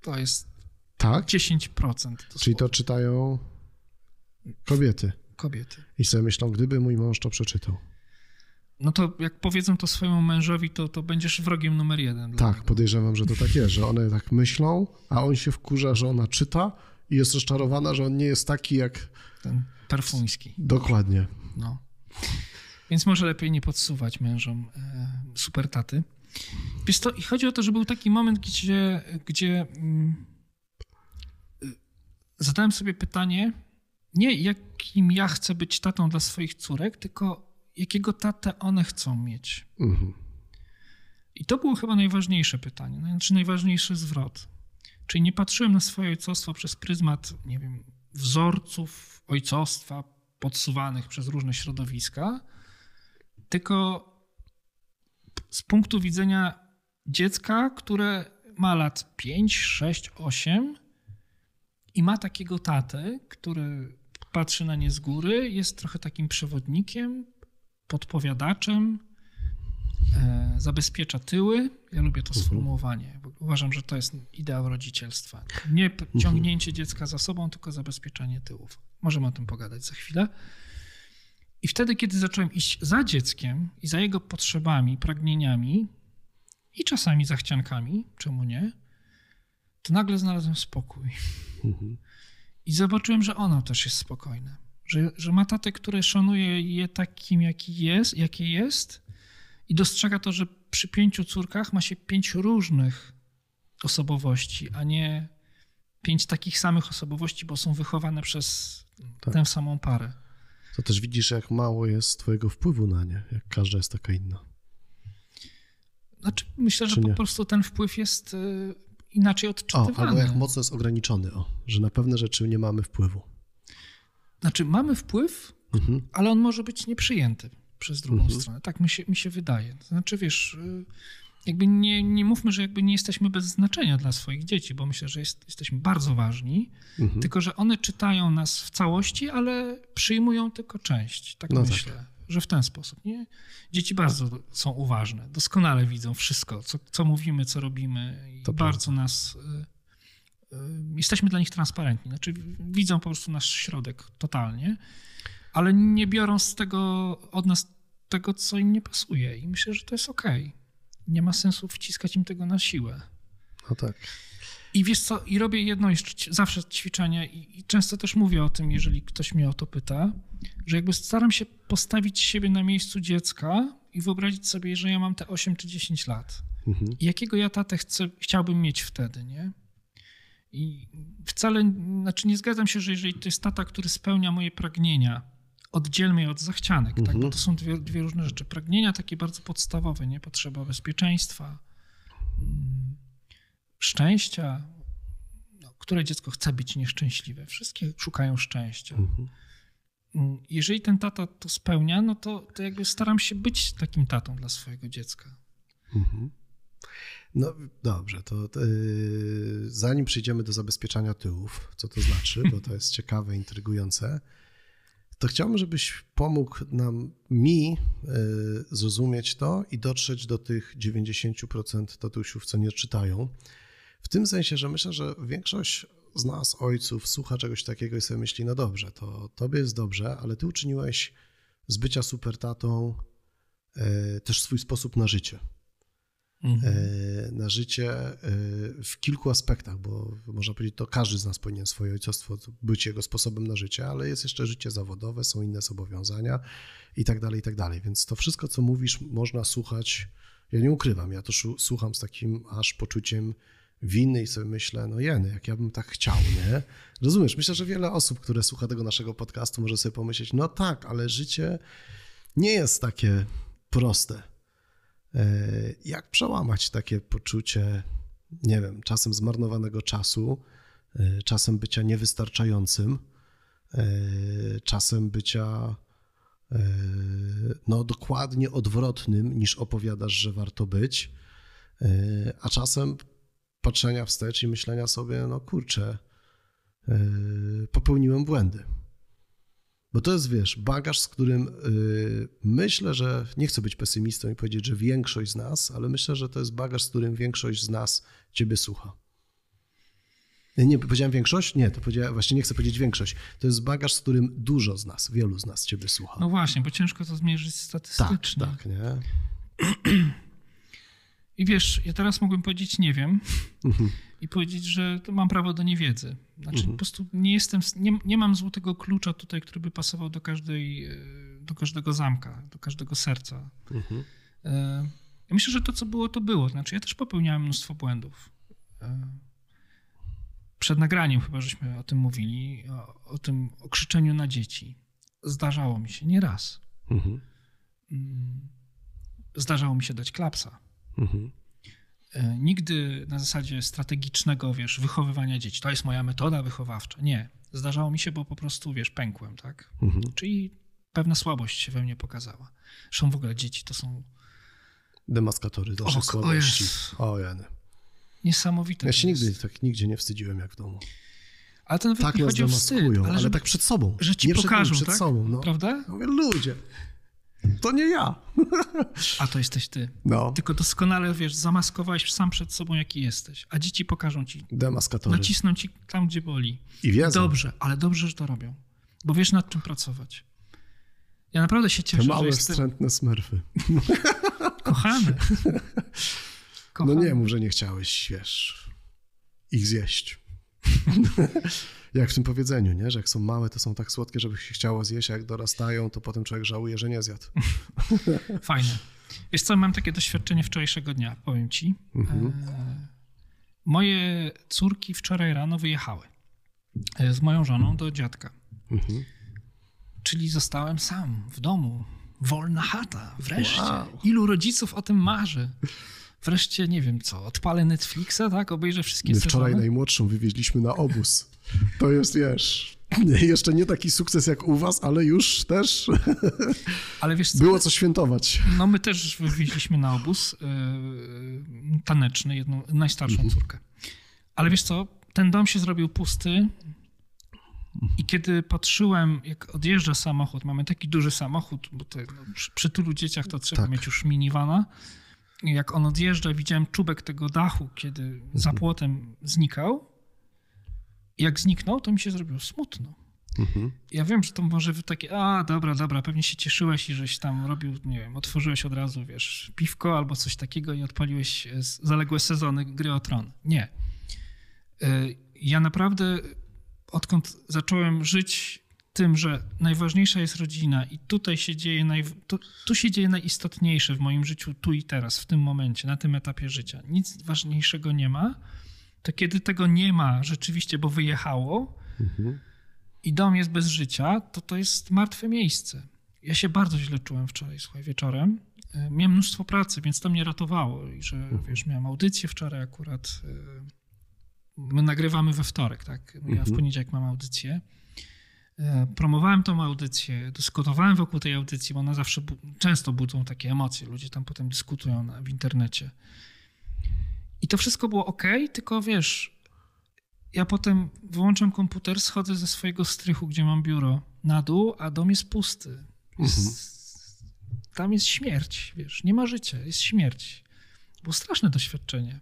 To jest Tak? 10%. Czyli to czytają kobiety. Kobiety. I sobie myślą, gdyby mój mąż to przeczytał. No to jak powiedzą to swojemu mężowi, to będziesz wrogiem numer jeden. Tak, podejrzewam, że to tak jest, że one tak myślą, a on się wkurza, że ona czyta i jest rozczarowana, że on nie jest taki jak... ten Perfuński. Dokładnie. No. Więc może lepiej nie podsuwać mężom super taty. Wiesz co, i chodzi o to, że był taki moment, gdzie zadałem sobie pytanie, nie jakim ja chcę być tatą dla swoich córek, tylko jakiego tatę one chcą mieć. Mhm. I to było chyba najważniejsze pytanie, znaczy najważniejszy zwrot. Czyli nie patrzyłem na swoje ojcostwo przez pryzmat, nie wiem, wzorców ojcostwa podsuwanych przez różne środowiska, tylko z punktu widzenia dziecka, które ma lat 5, 6, 8 i ma takiego tatę, który patrzy na nie z góry, jest trochę takim przewodnikiem, podpowiadaczem, zabezpiecza tyły. Ja lubię to sformułowanie. Bo uważam, że to jest ideał rodzicielstwa. Nie ciągnięcie dziecka za sobą, tylko zabezpieczanie tyłów. Możemy o tym pogadać za chwilę. I wtedy, kiedy zacząłem iść za dzieckiem i za jego potrzebami, pragnieniami i czasami zachciankami, czemu nie, to nagle znalazłem spokój. I zobaczyłem, że ono też jest spokojne. Że ma tatę, który szanuje je takim, jakie jest i dostrzega to, że przy 5 córkach ma się 5 różnych osobowości, a nie 5 takich samych osobowości, bo są wychowane przez tę samą parę. To też widzisz, jak mało jest twojego wpływu na nie, jak każda jest taka inna. Znaczy, myślę, że po prostu ten wpływ jest inaczej odczytywany. Albo jak mocno jest ograniczony, że na pewne rzeczy nie mamy wpływu. Znaczy, mamy wpływ, ale on może być nieprzyjęty przez drugą stronę. Tak mi się wydaje. Znaczy, wiesz, jakby nie mówmy, że jakby nie jesteśmy bez znaczenia dla swoich dzieci, bo myślę, że jesteśmy bardzo ważni, tylko że one czytają nas w całości, ale przyjmują tylko część. Tak myślę, że w ten sposób. Nie? Dzieci bardzo są uważne, doskonale widzą wszystko, co mówimy, co robimy i to bardzo prawda. Jesteśmy dla nich transparentni. Znaczy widzą po prostu nasz środek totalnie, ale nie biorą z tego od nas tego, co im nie pasuje i myślę, że to jest okej. Nie ma sensu wciskać im tego na siłę. No tak. I wiesz co, i robię jedno jeszcze zawsze ćwiczenie i często też mówię o tym, jeżeli ktoś mnie o to pyta, że jakby staram się postawić siebie na miejscu dziecka i wyobrazić sobie, że ja mam te 8 czy 10 lat. I jakiego ja tatę chciałbym mieć wtedy, nie? I wcale, znaczy nie zgadzam się, że jeżeli to jest tata, który spełnia moje pragnienia, oddzielmy je od zachcianek, tak? Bo to są dwie różne rzeczy. Pragnienia takie bardzo podstawowe, nie? Potrzeba bezpieczeństwa, szczęścia, które dziecko chce być nieszczęśliwe. Wszystkie szukają szczęścia. Jeżeli ten tata to spełnia, no to jakby staram się być takim tatą dla swojego dziecka. No dobrze, to zanim przejdziemy do zabezpieczania tyłów, co to znaczy, bo to jest ciekawe, intrygujące, to chciałbym, żebyś pomógł mi zrozumieć to i dotrzeć do tych 90% tatusiów, co nie czytają. W tym sensie, że myślę, że większość z nas, ojców, słucha czegoś takiego i sobie myśli, no dobrze, to tobie jest dobrze, ale ty uczyniłeś z bycia super tatą też swój sposób na życie. Na życie w kilku aspektach, bo można powiedzieć, to każdy z nas powinien swoje ojcostwo być jego sposobem na życie, ale jest jeszcze życie zawodowe, są inne zobowiązania i tak dalej, i tak dalej. Więc to wszystko, co mówisz, można słuchać, ja nie ukrywam, ja to słucham z takim aż poczuciem winy i sobie myślę, no jeny, jak ja bym tak chciał, nie? Rozumiesz, myślę, że wiele osób, które słucha tego naszego podcastu, może sobie pomyśleć, no tak, ale życie nie jest takie proste. Jak przełamać takie poczucie, nie wiem, czasem zmarnowanego czasu, czasem bycia niewystarczającym, czasem bycia dokładnie odwrotnym niż opowiadasz, że warto być, a czasem patrzenia wstecz i myślenia sobie, no kurczę, popełniłem błędy. Bo to jest, wiesz, bagaż, z którym myślę, że nie chcę być pesymistą i powiedzieć, że większość z nas, ale myślę, że to jest bagaż, z którym większość z nas ciebie słucha. Nie, powiedziałem większość? Nie, to powiedziałem, właśnie nie chcę powiedzieć większość. To jest bagaż, z którym dużo z nas, wielu z nas ciebie słucha. No właśnie, bo ciężko to zmierzyć statystycznie. Tak, tak, nie? I wiesz, ja teraz mógłbym powiedzieć nie wiem i powiedzieć, że to mam prawo do niewiedzy. Znaczy po prostu nie jestem, nie mam złotego klucza tutaj, który by pasował do każdego zamka, do każdego serca. Ja myślę, że to co było, to było. Znaczy ja też popełniałem mnóstwo błędów. Przed nagraniem chyba żeśmy o tym mówili, o tym o krzyczeniu na dzieci. Zdarzało mi się nieraz. Zdarzało mi się dać klapsa. Nigdy na zasadzie strategicznego, wiesz, wychowywania dzieci. To jest moja metoda wychowawcza. Nie. Zdarzało mi się, bo po prostu, wiesz, pękłem, tak? Czyli pewna słabość się we mnie pokazała. Zresztą w ogóle dzieci to są... demaskatory naszych słabości. O Jany. Niesamowite. Ja się nigdy, tak, nigdzie nie wstydziłem jak w domu. Ale to nawet tak nie chodzi o wstyd. Ale tak przed sobą. Że ci nie pokażą, przed sobą, no. Prawda? Mówię, ludzie. To nie ja. A to jesteś ty. No. Tylko doskonale, wiesz, zamaskowałeś sam przed sobą, jaki jesteś. A dzieci pokażą ci. Demaskatory. Nacisną ci tam, gdzie boli. I wiedzą. Dobrze, ale dobrze, że to robią. Bo wiesz, nad czym pracować. Ja naprawdę się cieszę, że jestem... Te małe, wstrętne smerfy. Kochane. Kochane. No nie mów, że nie chciałeś, wiesz, ich zjeść. Jak w tym powiedzeniu, nie? Że jak są małe, to są tak słodkie, żeby się chciało zjeść, a jak dorastają, to potem człowiek żałuje, że nie zjadł. Fajne. Wiesz co, mam takie doświadczenie wczorajszego dnia, powiem ci. Moje córki wczoraj rano wyjechały z moją żoną do dziadka. Czyli zostałem sam w domu. Wolna chata, wreszcie. Wow. Ilu rodziców o tym marzy? Wreszcie, nie wiem co, odpalę Netflixa, tak? Obejrzę wszystkie sezony. Wczoraj najmłodszą wywieźliśmy na obóz. To jest, wiesz, jeszcze nie taki sukces jak u was, ale już też ale wiesz co, było co świętować. No my też wywieźliśmy na obóz taneczny, jedną najstarszą córkę. Ale wiesz co, ten dom się zrobił pusty i kiedy patrzyłem, jak odjeżdża samochód, mamy taki duży samochód, bo to, no, przy tylu dzieciach to trzeba mieć już minivana. Jak on odjeżdża, widziałem czubek tego dachu, kiedy za płotem znikał. Jak zniknął, to mi się zrobiło smutno. Ja wiem, że to może wy takie, a dobra, dobra, pewnie się cieszyłeś i żeś tam robił, nie wiem, otworzyłeś od razu, wiesz, piwko albo coś takiego i odpaliłeś zaległe sezony Gry o Tron. Nie. Ja naprawdę, odkąd zacząłem żyć tym, że najważniejsza jest rodzina i tutaj się dzieje, tu się dzieje najistotniejsze w moim życiu, tu i teraz, w tym momencie, na tym etapie życia. Nic ważniejszego nie ma. To kiedy tego nie ma rzeczywiście, bo wyjechało i dom jest bez życia, to jest martwe miejsce. Ja się bardzo źle czułem wczoraj, słuchaj, wieczorem. Miałem mnóstwo pracy, więc to mnie ratowało. I że, wiesz, miałem audycję wczoraj akurat. My nagrywamy we wtorek, tak? Ja w poniedziałek mam audycję. Promowałem tą audycję, dyskutowałem wokół tej audycji, bo ona zawsze często budzą takie emocje. Ludzie tam potem dyskutują w internecie. I to wszystko było okej, tylko wiesz, ja potem wyłączam komputer, schodzę ze swojego strychu, gdzie mam biuro, na dół, a dom jest pusty. Tam jest śmierć, wiesz, nie ma życia, jest śmierć. Było straszne doświadczenie.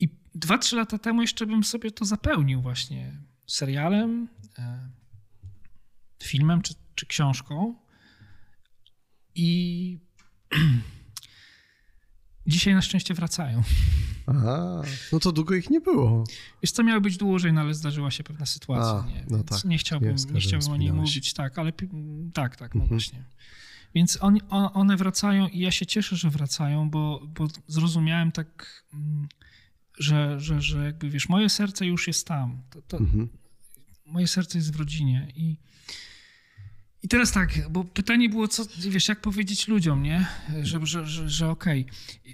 I 2-3 lata temu jeszcze bym sobie to zapełnił właśnie serialem, filmem czy książką. I dzisiaj na szczęście wracają. Aha, no to długo ich nie było. Wiesz co, miało być dłużej, no ale zdarzyła się pewna sytuacja. No tak, nie chciałbym o niej mówić, tak, ale tak, no właśnie. Więc one wracają i ja się cieszę, że wracają, bo zrozumiałem tak, że jakby wiesz, moje serce już jest tam. Moje serce jest w rodzinie i teraz tak, bo pytanie było, co, wiesz, jak powiedzieć ludziom, nie? Że okej.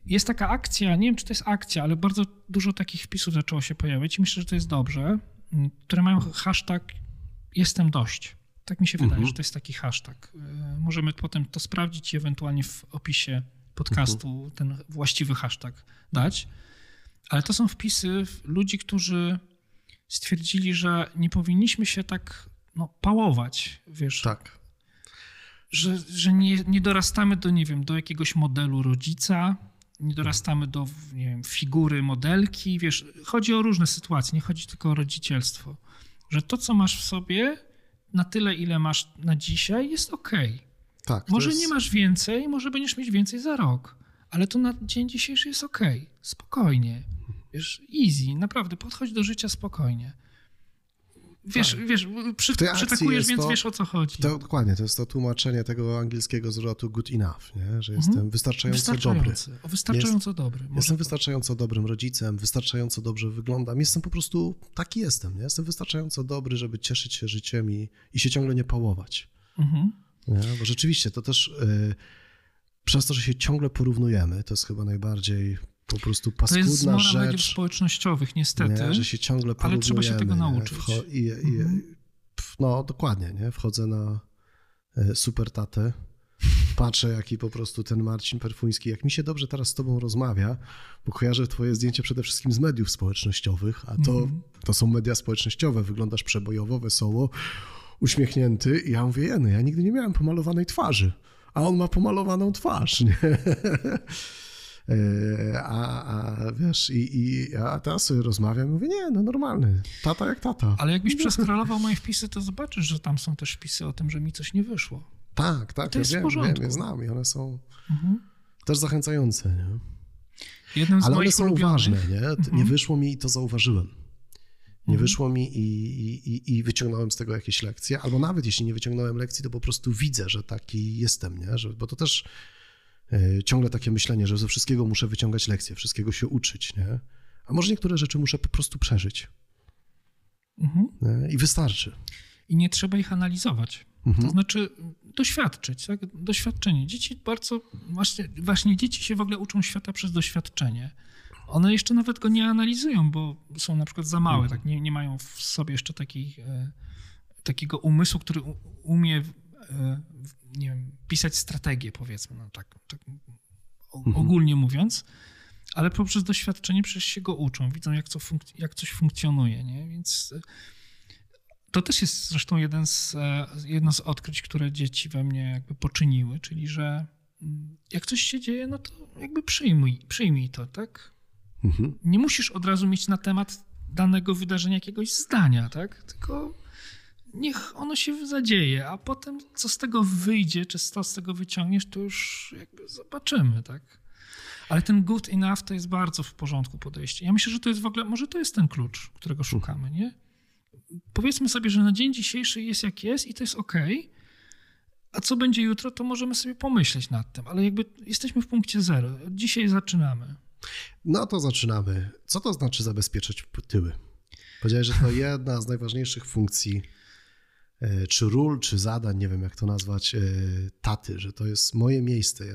Jest taka akcja, nie wiem, czy to jest akcja, ale bardzo dużo takich wpisów zaczęło się pojawiać i myślę, że to jest dobrze, które mają hashtag jestem dość. Tak mi się wydaje, że to jest taki hashtag. Możemy potem to sprawdzić i ewentualnie w opisie podcastu ten właściwy hashtag dać. Ale to są wpisy ludzi, którzy stwierdzili, że nie powinniśmy się tak pałować, wiesz, tak. Że nie dorastamy do, nie wiem, do jakiegoś modelu rodzica, nie dorastamy do, nie wiem, figury, modelki, wiesz, chodzi o różne sytuacje, nie chodzi tylko o rodzicielstwo, że to, co masz w sobie, na tyle, ile masz na dzisiaj, jest okej. Tak, może jest... nie masz więcej, może będziesz mieć więcej za rok, ale to na dzień dzisiejszy jest okej. Spokojnie, wiesz, easy, naprawdę, podchodź do życia spokojnie. Wiesz, tak. Przytakujesz, więc to, wiesz, o co chodzi. To, dokładnie, to jest to tłumaczenie tego angielskiego zwrotu good enough, nie? Że jestem wystarczająco dobry. Jestem wystarczająco dobrym rodzicem, wystarczająco dobrze wyglądam, jestem po prostu, taki jestem, nie? Jestem wystarczająco dobry, żeby cieszyć się życiem i się ciągle nie pałować. Nie? Bo rzeczywiście to też przez to, że się ciągle porównujemy, to jest chyba najbardziej... Po prostu paskudna rzecz. To jest zmora mediów społecznościowych, niestety. Nie, że się ciągle porównujemy. Ale trzeba się tego nauczyć. No dokładnie, nie? Wchodzę na Super Tatę, patrzę, jaki po prostu ten Marcin Perfuński, jak mi się dobrze teraz z tobą rozmawia, bo kojarzę twoje zdjęcie przede wszystkim z mediów społecznościowych, a to są media społecznościowe, wyglądasz przebojowo, wesoło, uśmiechnięty i ja mówię, ja nigdy nie miałem pomalowanej twarzy, a on ma pomalowaną twarz, nie? Wiesz, a teraz sobie rozmawiam i mówię, nie, no normalny, tata jak tata. Ale jakbyś przeskrolował moje wpisy, to zobaczysz, że tam są też wpisy o tym, że mi coś nie wyszło. Tak, tak, to ja jest wiem, w porządku. Wiem, je znam i one są też zachęcające. Nie? Ale one są ważne, nie? Nie wyszło mi i to zauważyłem. Nie wyszło mi i wyciągnąłem z tego jakieś lekcje, albo nawet jeśli nie wyciągnąłem lekcji, to po prostu widzę, że taki jestem, nie? Że, bo to też... ciągle takie myślenie, że ze wszystkiego muszę wyciągać lekcje, wszystkiego się uczyć, nie? A może niektóre rzeczy muszę po prostu przeżyć. I wystarczy. I nie trzeba ich analizować. To znaczy doświadczyć, tak? Doświadczenie. Dzieci bardzo, właśnie dzieci się w ogóle uczą świata przez doświadczenie. One jeszcze nawet go nie analizują, bo są na przykład za małe, tak? Nie mają w sobie jeszcze takiego umysłu, który umie... nie wiem, pisać strategię, powiedzmy, no tak ogólnie mówiąc, ale poprzez doświadczenie przecież się go uczą, widzą, jak coś funkcjonuje, nie? Więc to też jest zresztą jedno z odkryć, które dzieci we mnie jakby poczyniły, czyli że jak coś się dzieje, no to jakby przyjmij to, tak? Nie musisz od razu mieć na temat danego wydarzenia jakiegoś zdania, tak? Tylko niech ono się zadzieje, a potem co z tego wyjdzie, czy co z tego wyciągniesz, to już jakby zobaczymy, tak? Ale ten good enough to jest bardzo w porządku podejście. Ja myślę, że to jest w ogóle, może to jest ten klucz, którego szukamy, nie? Powiedzmy sobie, że na dzień dzisiejszy jest jak jest i to jest okej, a co będzie jutro, to możemy sobie pomyśleć nad tym, ale jakby jesteśmy w punkcie zero. Dzisiaj zaczynamy. No to zaczynamy. Co to znaczy zabezpieczać tyły? Powiedziałeś, że to jedna z najważniejszych funkcji czy ról, czy zadań, nie wiem jak to nazwać, taty, że to jest moje miejsce,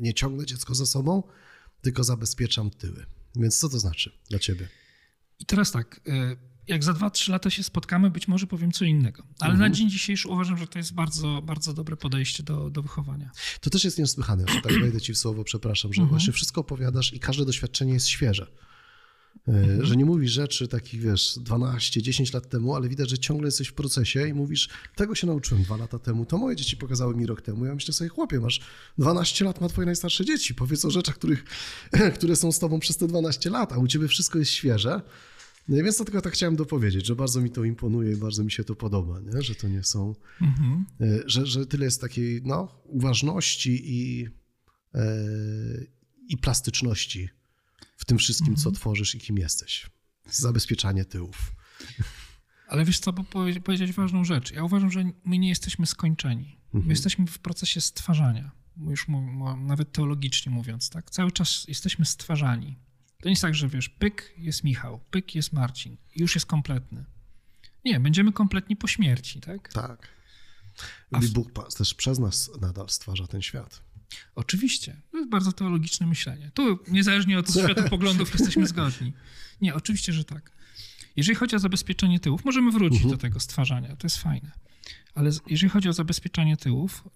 nie ciągnę dziecko za sobą, tylko zabezpieczam tyły. Więc co to znaczy dla ciebie? I teraz tak, jak za 2-3 lata się spotkamy, być może powiem co innego, ale na dzień dzisiejszy uważam, że to jest bardzo, bardzo dobre podejście do wychowania. To też jest niesłychane, że tak wejdę ci w słowo, przepraszam, że właśnie wszystko opowiadasz i każde doświadczenie jest świeże. Że nie mówisz rzeczy takich, wiesz, 12, 10 lat temu, ale widać, że ciągle jesteś w procesie i mówisz, tego się nauczyłem 2 lata temu, to moje dzieci pokazały mi rok temu. Ja myślę sobie, chłopie, masz 12 lat, ma twoje najstarsze dzieci, powiedz o rzeczach, które są z tobą przez te 12 lat, a u ciebie wszystko jest świeże. No i więc to tylko tak chciałem dopowiedzieć, że bardzo mi to imponuje i bardzo mi się to podoba, nie? Że to nie są, że tyle jest takiej uważności i plastyczności w tym wszystkim, co tworzysz i kim jesteś. Zabezpieczanie tyłów. Ale wiesz co, bo powiedziałeś ważną rzecz. Ja uważam, że my nie jesteśmy skończeni. My jesteśmy w procesie stwarzania. Już nawet teologicznie mówiąc, tak? Cały czas jesteśmy stwarzani. To nie jest tak, że wiesz, pyk jest Michał, pyk jest Marcin. Już jest kompletny. Nie, będziemy kompletni po śmierci, tak? Tak. I Bóg też przez nas nadal stwarza ten świat. Oczywiście. To jest bardzo teologiczne myślenie. Tu niezależnie od światopoglądów jesteśmy zgodni. Nie, oczywiście, że tak. Jeżeli chodzi o zabezpieczenie tyłów, możemy wrócić do tego stwarzania. To jest fajne. Ale jeżeli chodzi o zabezpieczanie tyłów,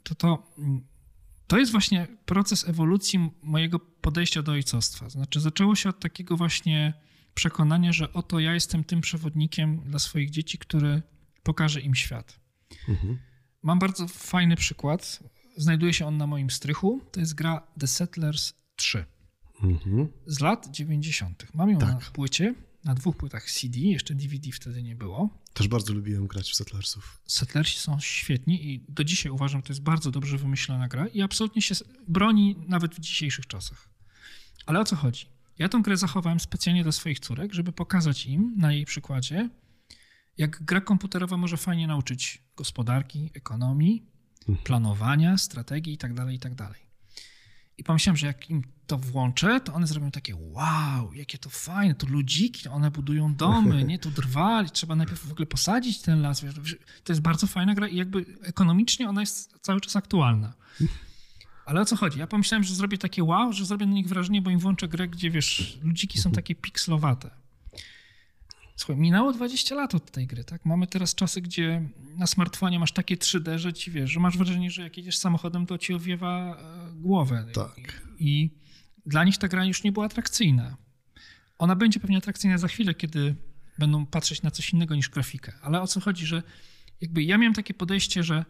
to jest właśnie proces ewolucji mojego podejścia do ojcostwa. Znaczy zaczęło się od takiego właśnie przekonania, że oto ja jestem tym przewodnikiem dla swoich dzieci, który pokaże im świat. Mam bardzo fajny przykład. Znajduje się on na moim strychu. To jest gra The Settlers 3. z lat 90. Mam ją na płycie, na dwóch płytach CD, jeszcze DVD wtedy nie było. Też bardzo lubiłem grać w Settlersów. Settlersi są świetni i do dzisiaj uważam, że to jest bardzo dobrze wymyślona gra i absolutnie się broni nawet w dzisiejszych czasach. Ale o co chodzi? Ja tę grę zachowałem specjalnie dla swoich córek, żeby pokazać im na jej przykładzie, jak gra komputerowa może fajnie nauczyć gospodarki, ekonomii, planowania, strategii itd., itd. I pomyślałem, że jak im to włączę, to one zrobią takie wow, jakie to fajne, to ludziki, one budują domy, nie, tu drwali, trzeba najpierw w ogóle posadzić ten las. To jest bardzo fajna gra i jakby ekonomicznie ona jest cały czas aktualna. Ale o co chodzi? Ja pomyślałem, że zrobię takie wow, że zrobię na nich wrażenie, bo im włączę grę, gdzie wiesz, ludziki są takie pikslowate. Słuchaj, minęło 20 lat od tej gry, tak? Mamy teraz czasy, gdzie na smartfonie masz takie 3D, że ci wiesz, że masz wrażenie, że jak jedziesz samochodem, to ci owiewa głowę. Tak. I dla nich ta gra już nie była atrakcyjna. Ona będzie pewnie atrakcyjna za chwilę, kiedy będą patrzeć na coś innego niż grafikę. Ale o co chodzi, że jakby ja miałem takie podejście, że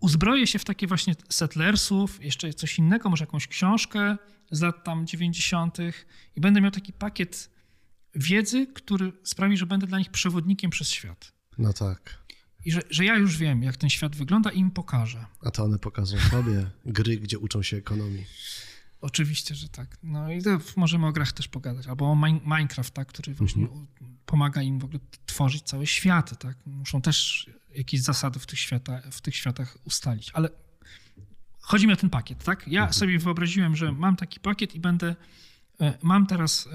uzbroję się w takie właśnie Settlersów, jeszcze coś innego, może jakąś książkę z lat tam 90. i będę miał taki pakiet wiedzy, który sprawi, że będę dla nich przewodnikiem przez świat. No tak. I że ja już wiem, jak ten świat wygląda i im pokażę. A to one pokażą sobie gry, gdzie uczą się ekonomii. Oczywiście, że tak. No i to możemy o grach też pogadać. Albo o Minecraft, tak, który właśnie pomaga im w ogóle tworzyć całe światy. Tak? Muszą też jakieś zasady w tych światach ustalić. Ale chodzi mi o ten pakiet, tak? Ja sobie wyobraziłem, że mam taki pakiet i będę... Mam teraz...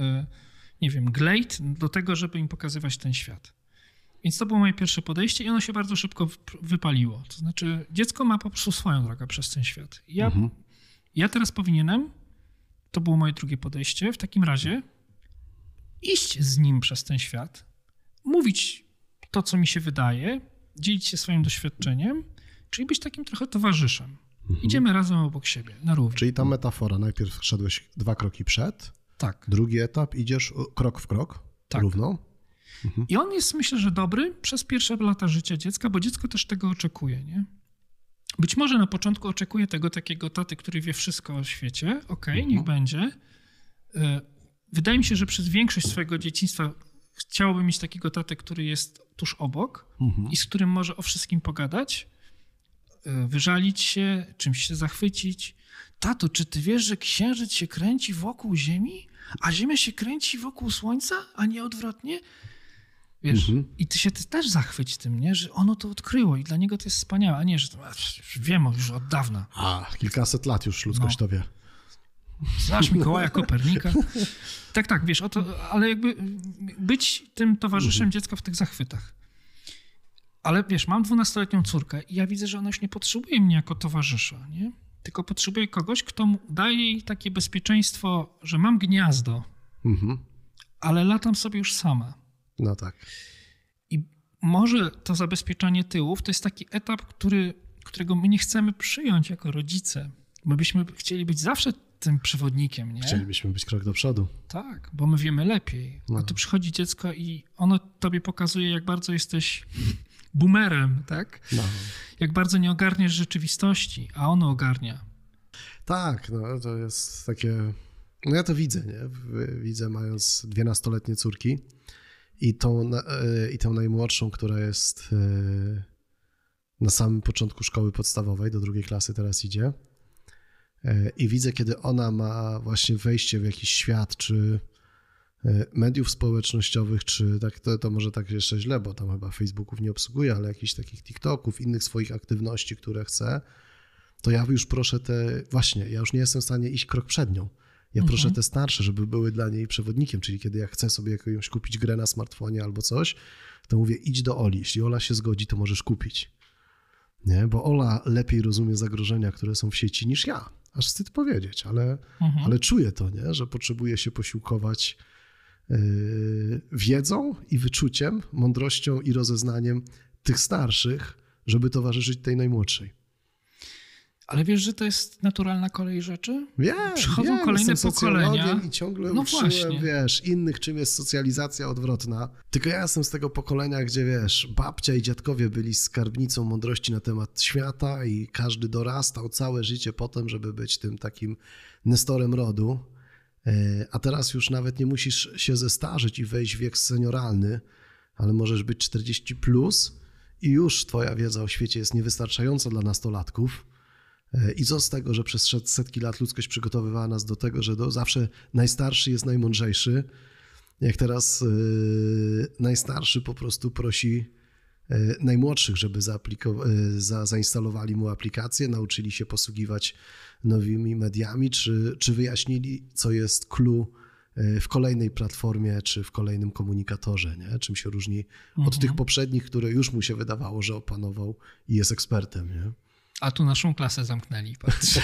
nie wiem, glejt do tego, żeby im pokazywać ten świat. Więc to było moje pierwsze podejście i ono się bardzo szybko wypaliło. To znaczy dziecko ma po prostu swoją drogę przez ten świat. Ja teraz powinienem, to było moje drugie podejście, w takim razie iść z nim przez ten świat, mówić to, co mi się wydaje, dzielić się swoim doświadczeniem, czyli być takim trochę towarzyszem. Idziemy razem obok siebie, na równi. Czyli ta metafora, najpierw szedłeś 2 kroki przed, tak. Drugi etap, idziesz krok w krok, tak. Równo. I on jest, myślę, że dobry przez pierwsze lata życia dziecka, bo dziecko też tego oczekuje, nie? Być może na początku oczekuje tego takiego taty, który wie wszystko o świecie. Okej, niech będzie. Wydaje mi się, że przez większość swojego dzieciństwa chciałoby mieć takiego tatę, który jest tuż obok i z którym może o wszystkim pogadać, wyżalić się, czymś się zachwycić. Tato, czy ty wiesz, że księżyc się kręci wokół Ziemi? A Ziemia się kręci wokół Słońca, a nie odwrotnie? Wiesz, i ty się też zachwyć tym, nie? Że ono to odkryło i dla niego to jest wspaniałe, a nie, że to, wiem już od dawna. A, kilkaset lat już ludzkość to wie. Znasz Mikołaja Kopernika? Tak, tak, wiesz, o to, ale jakby być tym towarzyszem dziecka w tych zachwytach. Ale wiesz, mam 12-letnią córkę i ja widzę, że ona już nie potrzebuje mnie jako towarzysza, nie? Tylko potrzebuję kogoś, kto daje jej takie bezpieczeństwo, że mam gniazdo, ale latam sobie już sama. No tak. I może to zabezpieczanie tyłów to jest taki etap, którego my nie chcemy przyjąć jako rodzice. My byśmy chcieli być zawsze tym przewodnikiem, nie? Chcielibyśmy być krok do przodu. Tak, bo my wiemy lepiej. No. A tu przychodzi dziecko i ono tobie pokazuje, jak bardzo jesteś... boomerem, tak? No. Jak bardzo nie ogarniesz rzeczywistości, a ono ogarnia. Tak, no to jest takie... No ja to widzę, nie? Widzę, mając 12-letnie córki i tę najmłodszą, która jest na samym początku szkoły podstawowej, do 2 klasy teraz idzie. I widzę, kiedy ona ma właśnie wejście w jakiś świat, czy... mediów społecznościowych, czy tak, to może tak jeszcze źle, bo tam chyba Facebooków nie obsługuje, ale jakichś takich TikToków, innych swoich aktywności, które chce, to ja już proszę ja już nie jestem w stanie iść krok przed nią. Ja proszę te starsze, żeby były dla niej przewodnikiem, czyli kiedy ja chcę sobie jakąś kupić grę na smartfonie albo coś, to mówię, idź do Oli, jeśli Ola się zgodzi, to możesz kupić. Nie? Bo Ola lepiej rozumie zagrożenia, które są w sieci niż ja. Aż wstyd powiedzieć, ale czuję to, nie? Że potrzebuję się posiłkować wiedzą i wyczuciem, mądrością i rozeznaniem tych starszych, żeby towarzyszyć tej najmłodszej. Ale wiesz, że to jest naturalna kolej rzeczy? Przychodzą kolejne pokolenia. I ciągle uczyłem, wiesz, innych, czym jest socjalizacja odwrotna. Tylko ja jestem z tego pokolenia, gdzie wiesz, babcia i dziadkowie byli skarbnicą mądrości na temat świata i każdy dorastał całe życie potem, żeby być tym takim nestorem rodu. A teraz już nawet nie musisz się zestarzeć i wejść w wiek senioralny, ale możesz być 40 plus i już twoja wiedza o świecie jest niewystarczająca dla nastolatków. I co z tego, że przez setki lat ludzkość przygotowywała nas do tego, że zawsze najstarszy jest najmądrzejszy, jak teraz najstarszy po prostu prosi najmłodszych, żeby zainstalowali mu aplikację, nauczyli się posługiwać nowymi mediami, czy wyjaśnili, co jest clue w kolejnej platformie, czy w kolejnym komunikatorze, nie? Czym się różni od tych poprzednich, które już mu się wydawało, że opanował i jest ekspertem. Nie? A tu naszą klasę zamknęli, patrz.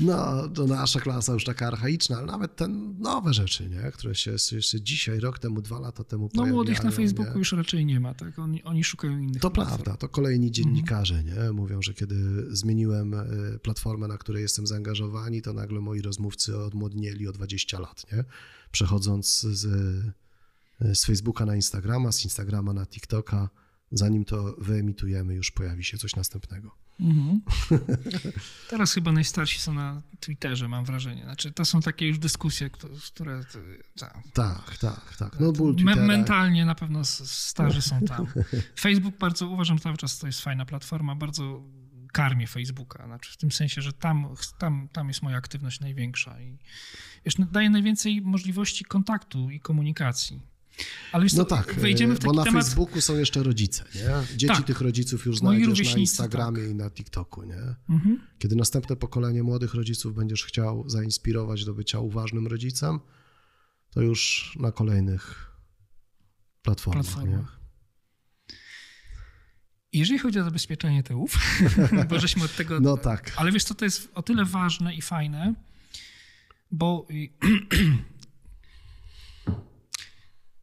No, to nasza klasa już taka archaiczna, ale nawet te nowe rzeczy, nie? Które się jeszcze dzisiaj, rok temu, 2 lata temu pojawiają. No młodych na Facebooku już raczej nie ma, tak? Oni szukają innych. To platform. Prawda, to kolejni dziennikarze, nie? Mówią, że kiedy zmieniłem platformę, na której jestem zaangażowany, to nagle moi rozmówcy odmłodnieli o 20 lat, nie? Przechodząc z Facebooka na Instagrama, z Instagrama na TikToka, zanim to wyemitujemy, już pojawi się coś następnego. Teraz chyba najstarsi są na Twitterze, mam wrażenie. Znaczy, to są takie już dyskusje, które... Tak. No, ból Twittera. Mentalnie na pewno starzy są tam. Facebook bardzo, uważam, cały czas to jest fajna platforma, bardzo karmię Facebooka. Znaczy, w tym sensie, że tam jest moja aktywność największa i wiesz, daje najwięcej możliwości kontaktu i komunikacji. Ale już no tak, wejdziemy w taki bo na temat... Facebooku są jeszcze rodzice, nie? Dzieci tych rodziców już znajdziesz na Instagramie i na TikToku, nie? Kiedy następne pokolenie młodych rodziców będziesz chciał zainspirować do bycia uważnym rodzicem, to już na kolejnych platformach. Nie? Jeżeli chodzi o zabezpieczenie tyłów, bo żeśmy od tego... No tak. Ale wiesz co, to jest o tyle ważne i fajne, bo...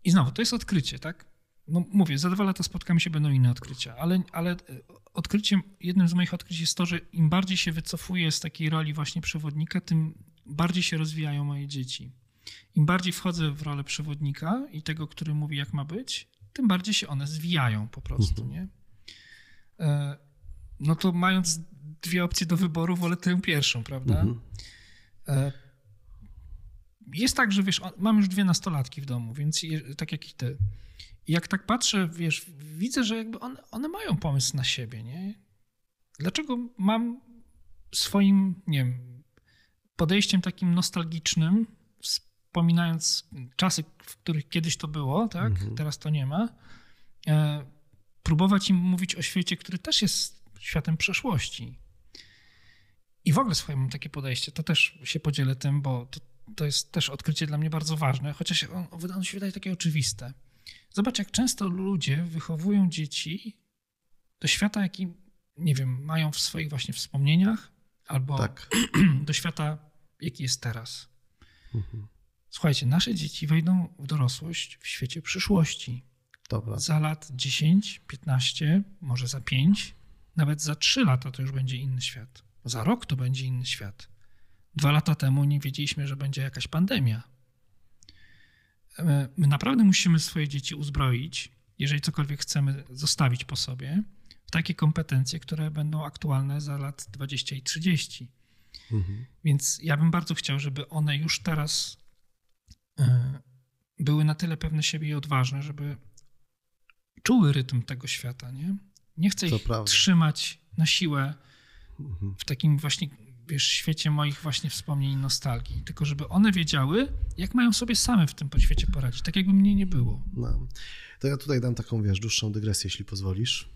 I znowu, to jest odkrycie, tak? No mówię, za 2 lata spotkamy się, będą inne odkrycia, ale jednym z moich odkryć jest to, że im bardziej się wycofuję z takiej roli właśnie przewodnika, tym bardziej się rozwijają moje dzieci. Im bardziej wchodzę w rolę przewodnika i tego, który mówi, jak ma być, tym bardziej się one zwijają po prostu, nie? No to mając 2 opcje do wyboru, wolę tę pierwszą, prawda? Jest tak, że wiesz, mam już 2 nastolatki w domu, więc tak jak i ty. Jak tak patrzę, wiesz, widzę, że jakby one mają pomysł na siebie, nie? Dlaczego mam swoim, nie wiem, podejściem takim nostalgicznym, wspominając czasy, w których kiedyś to było, tak? Teraz to nie ma. Próbować im mówić o świecie, który też jest światem przeszłości. I w ogóle swoje mam takie podejście, to też się podzielę tym, bo to jest też odkrycie dla mnie bardzo ważne, chociaż ono się wydaje takie oczywiste. Zobacz, jak często ludzie wychowują dzieci do świata, jaki, nie wiem, mają w swoich właśnie wspomnieniach, albo do świata, jaki jest teraz. Słuchajcie, nasze dzieci wejdą w dorosłość w świecie przyszłości. Dobra. Za lat 10, 15, może za 5, nawet za 3 lata to już będzie inny świat. Za rok to będzie inny świat. 2 lata temu nie wiedzieliśmy, że będzie jakaś pandemia. My naprawdę musimy swoje dzieci uzbroić, jeżeli cokolwiek chcemy zostawić po sobie, w takie kompetencje, które będą aktualne za lat 20 i 30. Więc ja bym bardzo chciał, żeby one już teraz były na tyle pewne siebie i odważne, żeby czuły rytm tego świata. Nie, nie chcę ich trzymać na siłę w takim właśnie... wiesz, świecie moich właśnie wspomnień i nostalgii, tylko żeby one wiedziały, jak mają sobie same w tym świecie poradzić, tak jakby mnie nie było. No. To ja tutaj dam taką, wiesz, dłuższą dygresję, jeśli pozwolisz,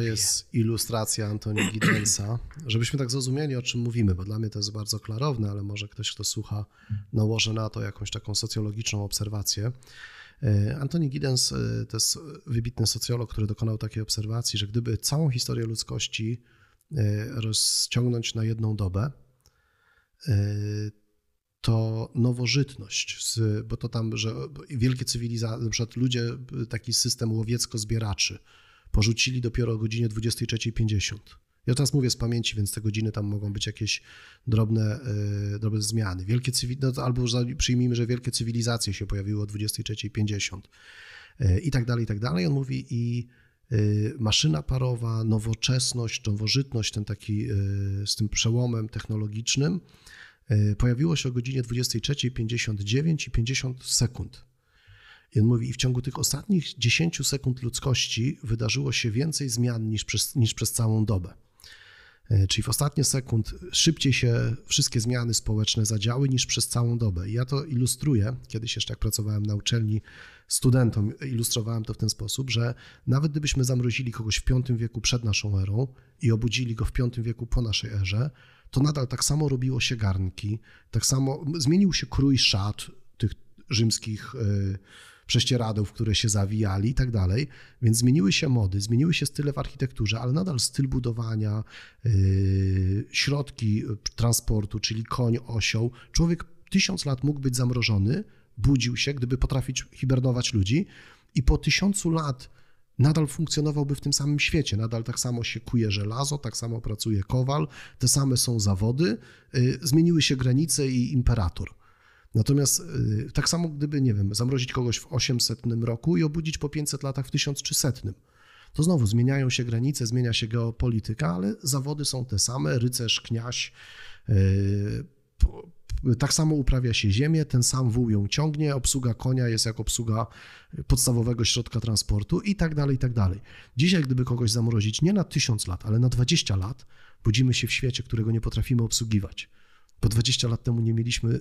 jest ilustracja Antoni Giddensa, żebyśmy tak zrozumieli, o czym mówimy, bo dla mnie to jest bardzo klarowne, ale może ktoś, kto słucha, nałoży na to jakąś taką socjologiczną obserwację. Antoni Giddens to jest wybitny socjolog, który dokonał takiej obserwacji, że gdyby całą historię ludzkości rozciągnąć na 1 dobę, to nowożytność, bo to tam, że wielkie cywilizacje, na przykład ludzie taki system łowiecko-zbieraczy porzucili dopiero o godzinie 23:50. Ja teraz mówię z pamięci, więc te godziny tam mogą być jakieś drobne zmiany. Albo przyjmijmy, że wielkie cywilizacje się pojawiły o 23:50 i tak dalej, i tak dalej. On mówi maszyna parowa, nowoczesność, nowożytność, ten taki z tym przełomem technologicznym pojawiło się o godzinie 23:59 i 50 sekund. I on mówi, i w ciągu tych ostatnich 10 sekund ludzkości wydarzyło się więcej zmian niż przez całą dobę. Czyli w ostatnie sekund szybciej się wszystkie zmiany społeczne zadziały niż przez całą dobę. I ja to ilustruję, kiedyś jeszcze jak pracowałem na uczelni studentom, ilustrowałem to w ten sposób, że nawet gdybyśmy zamrozili kogoś w V wieku przed naszą erą i obudzili go w V wieku po naszej erze, to nadal tak samo robiło się garnki, tak samo zmienił się krój szat tych rzymskich prześcieradeł, w które się zawijali i tak dalej, więc zmieniły się mody, zmieniły się style w architekturze, ale nadal styl budowania, środki transportu, czyli koń, osioł. Człowiek 1000 lat mógł być zamrożony, budził się, gdyby potrafić hibernować ludzi i po 1000 lat nadal funkcjonowałby w tym samym świecie, nadal tak samo się kuje żelazo, tak samo pracuje kowal, te same są zawody, zmieniły się granice i imperator. Natomiast tak samo gdyby, nie wiem, zamrozić kogoś w 800 roku i obudzić po 500 latach w 1300, to znowu zmieniają się granice, zmienia się geopolityka, ale zawody są te same, rycerz, kniaź, tak samo uprawia się ziemię, ten sam wół ją ciągnie, obsługa konia jest jak obsługa podstawowego środka transportu i tak dalej, i tak dalej. Dzisiaj gdyby kogoś zamrozić nie na 1000 lat, ale na 20 lat, budzimy się w świecie, którego nie potrafimy obsługiwać. Bo 20 lat temu nie mieliśmy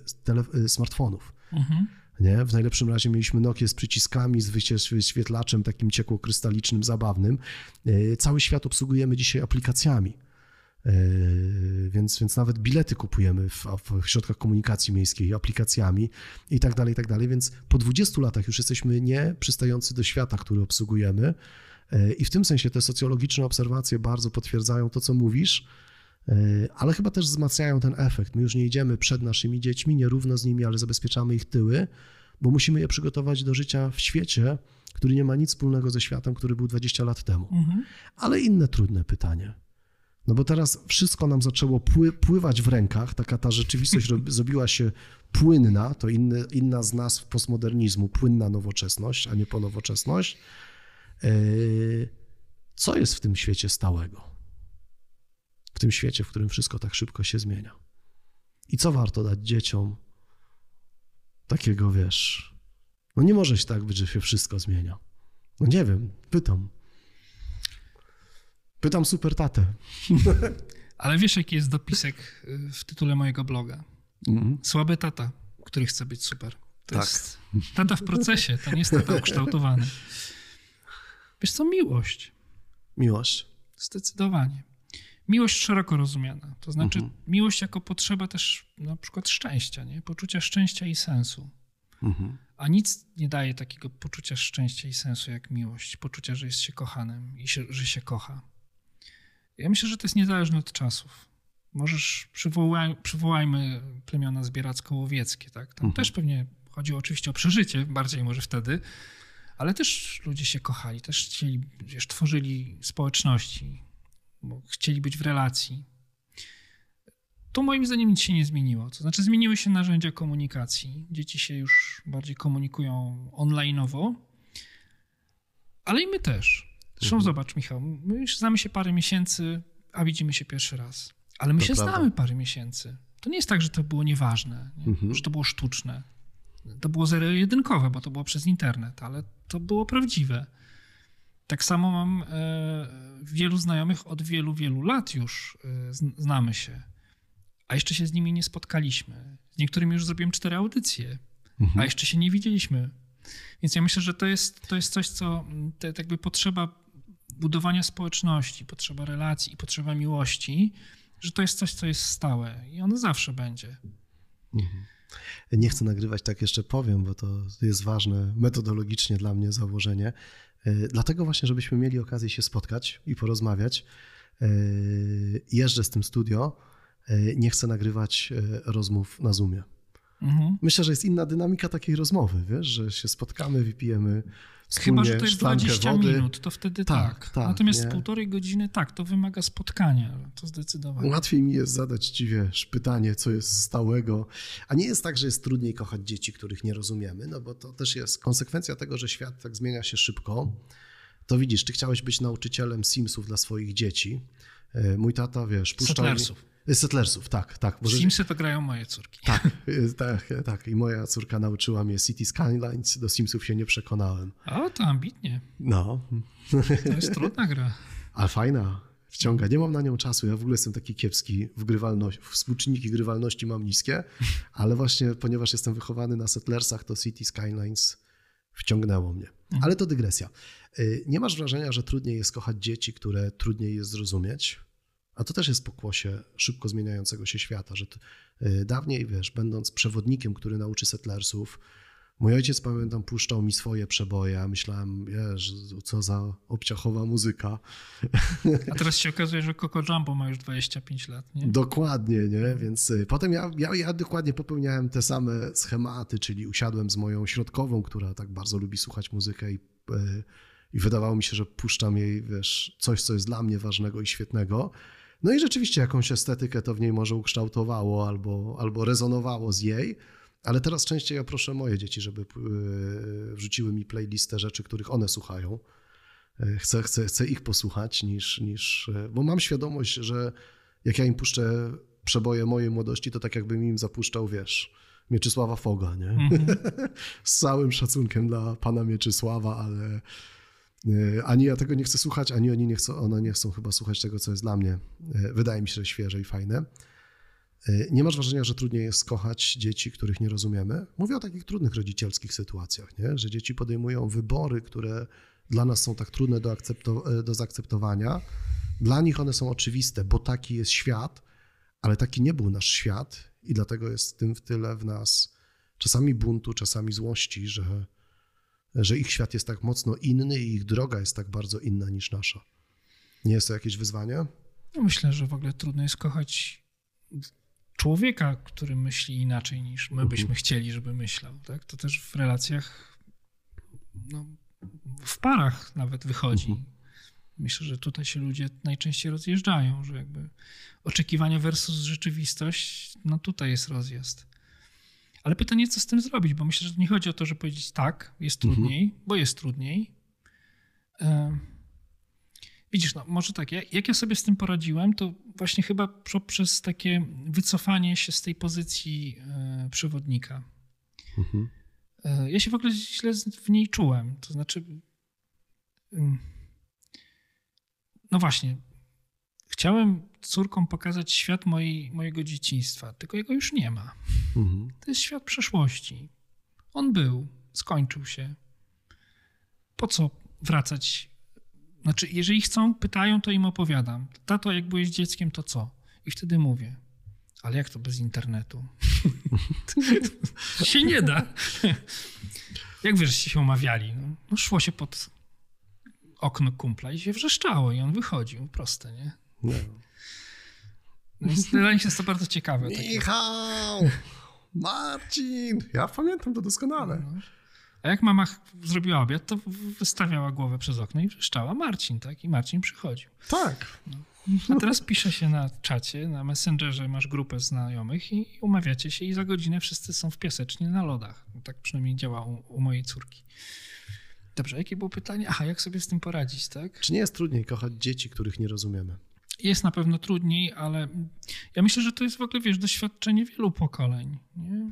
smartfonów. Mhm. Nie? W najlepszym razie mieliśmy Nokię z przyciskami, z wyświetlaczem takim ciekłokrystalicznym, zabawnym. Cały świat obsługujemy dzisiaj aplikacjami, więc nawet bilety kupujemy w środkach komunikacji miejskiej, aplikacjami i tak dalej, i tak dalej. Więc po 20 latach już jesteśmy nieprzystający do świata, który obsługujemy i w tym sensie te socjologiczne obserwacje bardzo potwierdzają to, co mówisz, ale chyba też wzmacniają ten efekt. My już nie idziemy przed naszymi dziećmi, nierówno z nimi, ale zabezpieczamy ich tyły, bo musimy je przygotować do życia w świecie, który nie ma nic wspólnego ze światem, który był 20 lat temu. Mhm. Ale inne trudne pytanie. No bo teraz wszystko nam zaczęło pływać w rękach, taka ta rzeczywistość zrobiła się płynna, to inna z nazw postmodernizmu, płynna nowoczesność, a nie ponowoczesność. Co jest w tym świecie stałego? W tym świecie, w którym wszystko tak szybko się zmienia. I co warto dać dzieciom takiego, wiesz, no nie może się tak być, że się wszystko zmienia. No nie wiem, pytam super tatę. Ale wiesz, jaki jest dopisek w tytule mojego bloga? Słaby tata, który chce być super. To tak. Jest tata w procesie, to nie jest tata ukształtowany. Wiesz co, miłość. Miłość. Zdecydowanie. Miłość szeroko rozumiana, to znaczy miłość jako potrzeba też na przykład szczęścia, nie? Poczucia szczęścia i sensu. A nic nie daje takiego poczucia szczęścia i sensu jak miłość, poczucia, że jest się kochanym i że się kocha. Ja myślę, że to jest niezależne od czasów. Możesz, przywołajmy plemiona zbieracko-łowieckie, tak? Tam też pewnie chodziło oczywiście o przeżycie, bardziej może wtedy, ale też ludzie się kochali, też chcieli, wiesz, tworzyli społeczności, bo chcieli być w relacji. Tu moim zdaniem nic się nie zmieniło. To znaczy zmieniły się narzędzia komunikacji. Dzieci się już bardziej komunikują online'owo, ale i my też. Zresztą zobacz, Michał, my już znamy się parę miesięcy, a widzimy się pierwszy raz. Ale my to się prawda. Znamy parę miesięcy. To nie jest tak, że to było nieważne, nie? Że to było sztuczne. To było zero-jedynkowe, bo to było przez internet, ale to było prawdziwe. Tak samo mam wielu znajomych od wielu lat już znamy się, a jeszcze się z nimi nie spotkaliśmy. Z niektórymi już zrobiłem 4 audycje, a jeszcze się nie widzieliśmy. Więc ja myślę, że to jest coś, co jakby potrzeba budowania społeczności, potrzeba relacji i potrzeba miłości, że to jest coś, co jest stałe i ono zawsze będzie. Nie chcę nagrywać, tak jeszcze powiem, bo to jest ważne metodologicznie dla mnie założenie. Dlatego właśnie, żebyśmy mieli okazję się spotkać i porozmawiać. Jeżdżę z tym studio, nie chcę nagrywać rozmów na Zoomie. Myślę, że jest inna dynamika takiej rozmowy, wiesz, że się spotkamy, wypijemy wspólnie szklankę wody. Chyba, że to jest 20 minut, to wtedy tak. Natomiast nie? 1,5 godziny tak, to wymaga spotkania, to zdecydowanie. Łatwiej mi jest zadać ci, wiesz, pytanie, co jest stałego, a nie jest tak, że jest trudniej kochać dzieci, których nie rozumiemy, no bo to też jest konsekwencja tego, że świat tak zmienia się szybko. To widzisz, ty chciałeś być nauczycielem Simsów dla swoich dzieci. Mój tata, wiesz, puszczał... Settlersów. Settlersów, tak, tak. Simsy to grają moje córki. Tak, tak, tak. I moja córka nauczyła mnie City Skylines, do Simsów się nie przekonałem. O, to ambitnie. No. To jest trudna gra. Ale fajna. Wciąga. Nie mam na nią czasu. Ja w ogóle jestem taki kiepski w grywalności. Współczynniki grywalności mam niskie, ale właśnie ponieważ jestem wychowany na Settlersach, to City Skylines wciągnęło mnie. Ale to dygresja. Nie masz wrażenia, że trudniej jest kochać dzieci, które trudniej jest zrozumieć? A to też jest pokłosie szybko zmieniającego się świata, że dawniej, wiesz, będąc przewodnikiem, który nauczy Settlersów, mój ojciec, pamiętam, puszczał mi swoje przeboje, a myślałem, wiesz, co za obciachowa muzyka. A teraz się okazuje, że Coco Jumbo ma już 25 lat, nie? Dokładnie, nie? Więc potem ja dokładnie popełniałem te same schematy, czyli usiadłem z moją środkową, która tak bardzo lubi słuchać muzykę i wydawało mi się, że puszczam jej, wiesz, coś, co jest dla mnie ważnego i świetnego. No i rzeczywiście jakąś estetykę to w niej może ukształtowało albo rezonowało z jej. Ale teraz częściej ja proszę moje dzieci, żeby wrzuciły mi playlistę rzeczy, których one słuchają. Chcę ich posłuchać, bo mam świadomość, że jak ja im puszczę przeboje mojej młodości, to tak jakbym im zapuszczał, wiesz, Mieczysława Foga, nie? Z całym szacunkiem dla pana Mieczysława, ale ani ja tego nie chcę słuchać, ani one nie chcą chyba słuchać tego, co jest dla mnie. Wydaje mi się, że świeże i fajne. Nie masz wrażenia, że trudniej jest kochać dzieci, których nie rozumiemy? Mówię o takich trudnych rodzicielskich sytuacjach, nie? Że dzieci podejmują wybory, które dla nas są tak trudne do zaakceptowania. Dla nich one są oczywiste, bo taki jest świat, ale taki nie był nasz świat i dlatego jest w tym tyle w nas czasami buntu, czasami złości, że ich świat jest tak mocno inny i ich droga jest tak bardzo inna niż nasza. Nie jest to jakieś wyzwanie? No myślę, że w ogóle trudno jest kochać człowieka, który myśli inaczej niż my byśmy chcieli, żeby myślał. Tak? To też w relacjach, no, w parach nawet wychodzi. Myślę, że tutaj się ludzie najczęściej rozjeżdżają, że jakby oczekiwania versus rzeczywistość, no tutaj jest rozjazd. Ale pytanie, co z tym zrobić, bo myślę, że nie chodzi o to, żeby powiedzieć tak, jest trudniej, bo jest trudniej. Widzisz, no może tak, jak ja sobie z tym poradziłem, to właśnie chyba przez takie wycofanie się z tej pozycji przewodnika. Ja się w ogóle źle w niej czułem, to znaczy, no właśnie, chciałem córkom pokazać świat mojego dzieciństwa, tylko jego już nie ma. To jest świat przeszłości. On był, skończył się. Po co wracać? Znaczy, jeżeli chcą, pytają, to im opowiadam. Tato, jak byłeś dzieckiem, to co? I wtedy mówię, ale jak to bez internetu? Się nie da. Jak wyście się umawiali? No, szło się pod okno kumpla i się wrzeszczało i on wychodził. Proste, nie? No. Więc dla nich jest to bardzo ciekawe. Michał! Takie. Marcin! Ja pamiętam to doskonale. No. A jak mama zrobiła obiad, to wystawiała głowę przez okno i wrzeszczała Marcin, tak? I Marcin przychodził. Tak. No. A teraz pisze się na czacie, na Messengerze masz grupę znajomych i umawiacie się i za godzinę wszyscy są w Piasecznie na lodach. Tak przynajmniej działa u mojej córki. Dobrze, jakie było pytanie? Aha, jak sobie z tym poradzić, tak? Czy nie jest trudniej kochać dzieci, których nie rozumiemy? Jest na pewno trudniej, ale ja myślę, że to jest w ogóle, wiesz, doświadczenie wielu pokoleń, nie?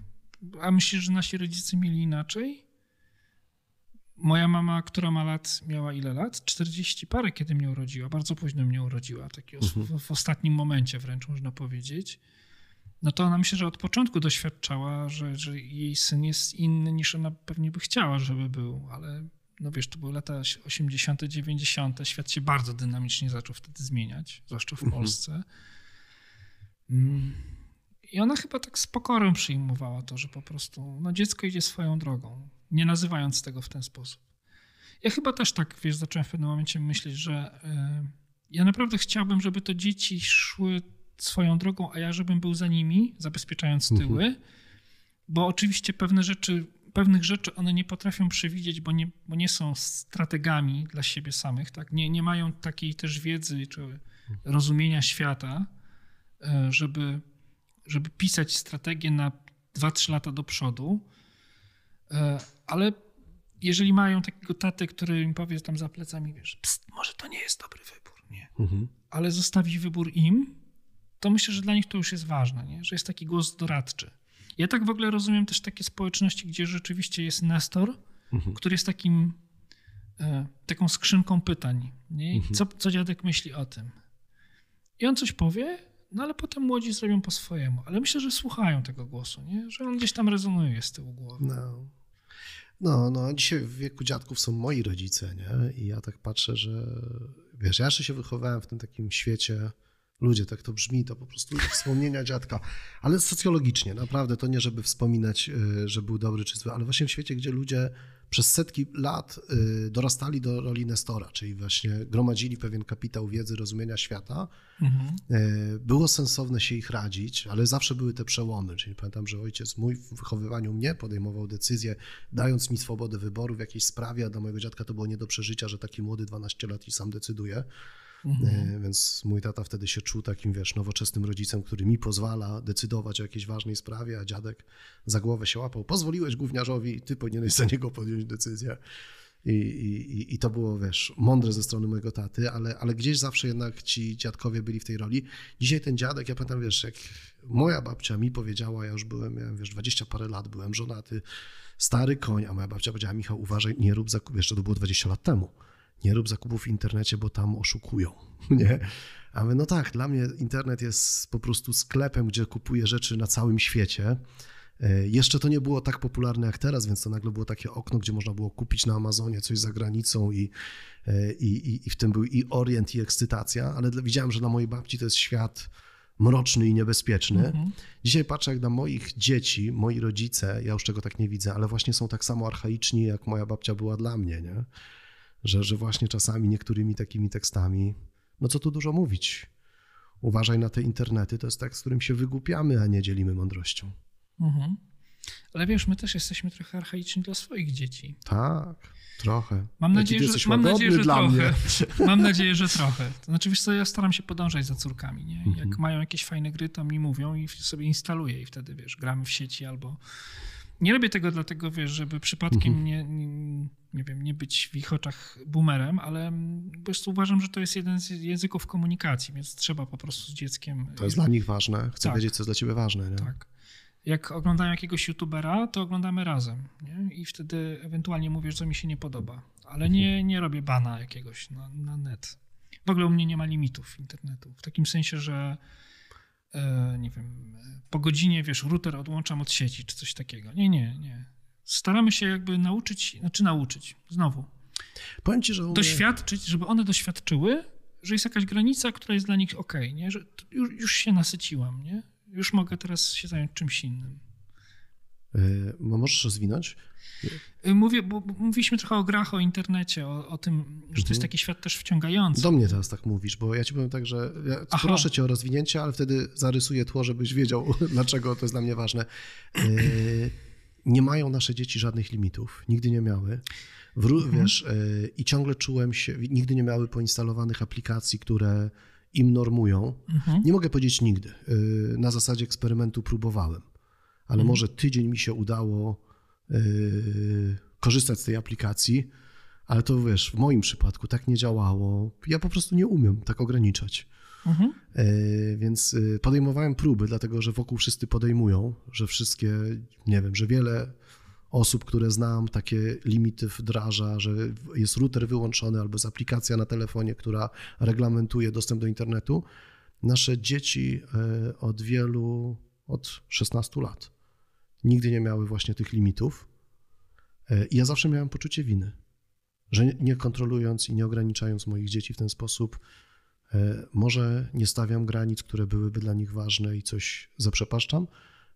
A myślisz, że nasi rodzice mieli inaczej? Moja mama, która miała ile lat? 40 parę, kiedy mnie urodziła. Bardzo późno mnie urodziła, taki w ostatnim momencie wręcz można powiedzieć. No to ona myślę, że od początku doświadczała, że jej syn jest inny niż ona pewnie by chciała, żeby był. Ale no wiesz, to były lata 80., 90. Świat się bardzo dynamicznie zaczął wtedy zmieniać, zwłaszcza w Polsce. I ona chyba tak z pokorą przyjmowała to, że po prostu no dziecko idzie swoją drogą, nie nazywając tego w ten sposób. Ja chyba też tak, wiesz, zacząłem w pewnym momencie myśleć, że ja naprawdę chciałbym, żeby to dzieci szły swoją drogą, a ja żebym był za nimi, zabezpieczając tyły, bo oczywiście pewnych rzeczy one nie potrafią przewidzieć, bo nie są strategami dla siebie samych, tak? Nie mają takiej też wiedzy czy rozumienia świata, żeby pisać strategię na 2-3 lata do przodu, ale jeżeli mają takiego tatę, który im powie tam za plecami, wiesz, może to nie jest dobry wybór, nie? Ale zostawi wybór im, to myślę, że dla nich to już jest ważne, nie? Że jest taki głos doradczy. Ja tak w ogóle rozumiem też takie społeczności, gdzie rzeczywiście jest nestor, który jest takim, taką skrzynką pytań. Nie? Co dziadek myśli o tym? I on coś powie, no ale potem młodzi zrobią po swojemu. Ale myślę, że słuchają tego głosu, nie? Że on gdzieś tam rezonuje z tyłu głowy. No, dzisiaj w wieku dziadków są moi rodzice, nie? I ja tak patrzę, że wiesz, ja jeszcze się wychowałem w tym takim świecie, ludzie, tak to brzmi, to po prostu wspomnienia dziadka, ale socjologicznie, naprawdę to nie, żeby wspominać, że był dobry czy zły, ale właśnie w świecie, gdzie ludzie przez setki lat dorastali do roli nestora, czyli właśnie gromadzili pewien kapitał wiedzy, rozumienia świata. Było sensowne się ich radzić, ale zawsze były te przełomy, czyli pamiętam, że ojciec mój w wychowywaniu mnie podejmował decyzję, dając mi swobodę wyboru w jakiejś sprawie, a dla mojego dziadka to było nie do przeżycia, że taki młody 12 lat i sam decyduje. Więc mój tata wtedy się czuł takim, wiesz, nowoczesnym rodzicem, który mi pozwala decydować o jakiejś ważnej sprawie, a dziadek za głowę się łapał. Pozwoliłeś gówniarzowi, ty powinieneś za niego podjąć decyzję. I to było, wiesz, mądre ze strony mojego taty, ale gdzieś zawsze jednak ci dziadkowie byli w tej roli. Dzisiaj ten dziadek, ja pamiętam, wiesz, jak moja babcia mi powiedziała, ja już miałem, wiesz, 20 parę lat, byłem żonaty, stary koń, a moja babcia powiedziała: Michał, uważaj, nie rób zakupów, jeszcze to było 20 lat temu. Nie rób zakupów w internecie, bo tam oszukują, nie? A my, no tak, dla mnie internet jest po prostu sklepem, gdzie kupuję rzeczy na całym świecie. Jeszcze to nie było tak popularne jak teraz, więc to nagle było takie okno, gdzie można było kupić na Amazonie coś za granicą i w tym był i orient, i ekscytacja, ale widziałem, że dla mojej babci to jest świat mroczny i niebezpieczny. Dzisiaj patrzę, jak dla moich dzieci, moi rodzice, ja już tego tak nie widzę, ale właśnie są tak samo archaiczni, jak moja babcia była dla mnie, nie? Że właśnie czasami niektórymi takimi tekstami, no co tu dużo mówić, uważaj na te internety, to jest tekst, z którym się wygłupiamy, a nie dzielimy mądrością. Ale wiesz, my też jesteśmy trochę archaiczni dla swoich dzieci. Tak, trochę. Mam nadzieję, że trochę. To znaczy, wiesz co, ja staram się podążać za córkami, nie? Jak mają jakieś fajne gry, to mi mówią i sobie instaluję i wtedy, wiesz, gramy w sieci albo... Nie robię tego dlatego, wiesz, żeby przypadkiem nie być w ich oczach boomerem, ale po prostu uważam, że to jest jeden z języków komunikacji, więc trzeba po prostu z dzieckiem... To jest dla nich ważne. Chcę wiedzieć, co jest dla ciebie ważne. Nie? Tak. Jak oglądają jakiegoś youtubera, to oglądamy razem, nie? I wtedy ewentualnie mówię, co mi się nie podoba, ale nie robię bana jakiegoś na net. W ogóle u mnie nie ma limitów internetu, w takim sensie, że... nie wiem, po godzinie, wiesz, router odłączam od sieci, czy coś takiego. Nie. Staramy się jakby nauczyć, znowu. Powiem ci, że doświadczyć, żeby one doświadczyły, że jest jakaś granica, która jest dla nich okej, nie? Że już się nasyciłam, nie? Już mogę teraz się zająć czymś innym. Możesz rozwinąć? Mówię, bo mówiliśmy trochę o grach, o internecie, o tym, że to jest taki świat też wciągający. Do mnie teraz tak mówisz, bo ja ci powiem tak, że ja proszę cię o rozwinięcie, ale wtedy zarysuję tło, żebyś wiedział, dlaczego to jest dla mnie ważne. Nie mają nasze dzieci żadnych limitów, nigdy nie miały. Wiesz, i ciągle czułem się, nigdy nie miały poinstalowanych aplikacji, które im normują. Nie mogę powiedzieć nigdy. Na zasadzie eksperymentu próbowałem. Ale może tydzień mi się udało korzystać z tej aplikacji, ale to wiesz, w moim przypadku tak nie działało. Ja po prostu nie umiem tak ograniczać. Więc podejmowałem próby, dlatego że wokół wszyscy podejmują, że wszystkie, nie wiem, że wiele osób, które znam, takie limity wdraża, że jest router wyłączony albo jest aplikacja na telefonie, która reglamentuje dostęp do internetu. Nasze dzieci od 16 lat. Nigdy nie miały właśnie tych limitów. I ja zawsze miałem poczucie winy, że nie kontrolując i nie ograniczając moich dzieci w ten sposób, może nie stawiam granic, które byłyby dla nich ważne i coś zaprzepaszczam.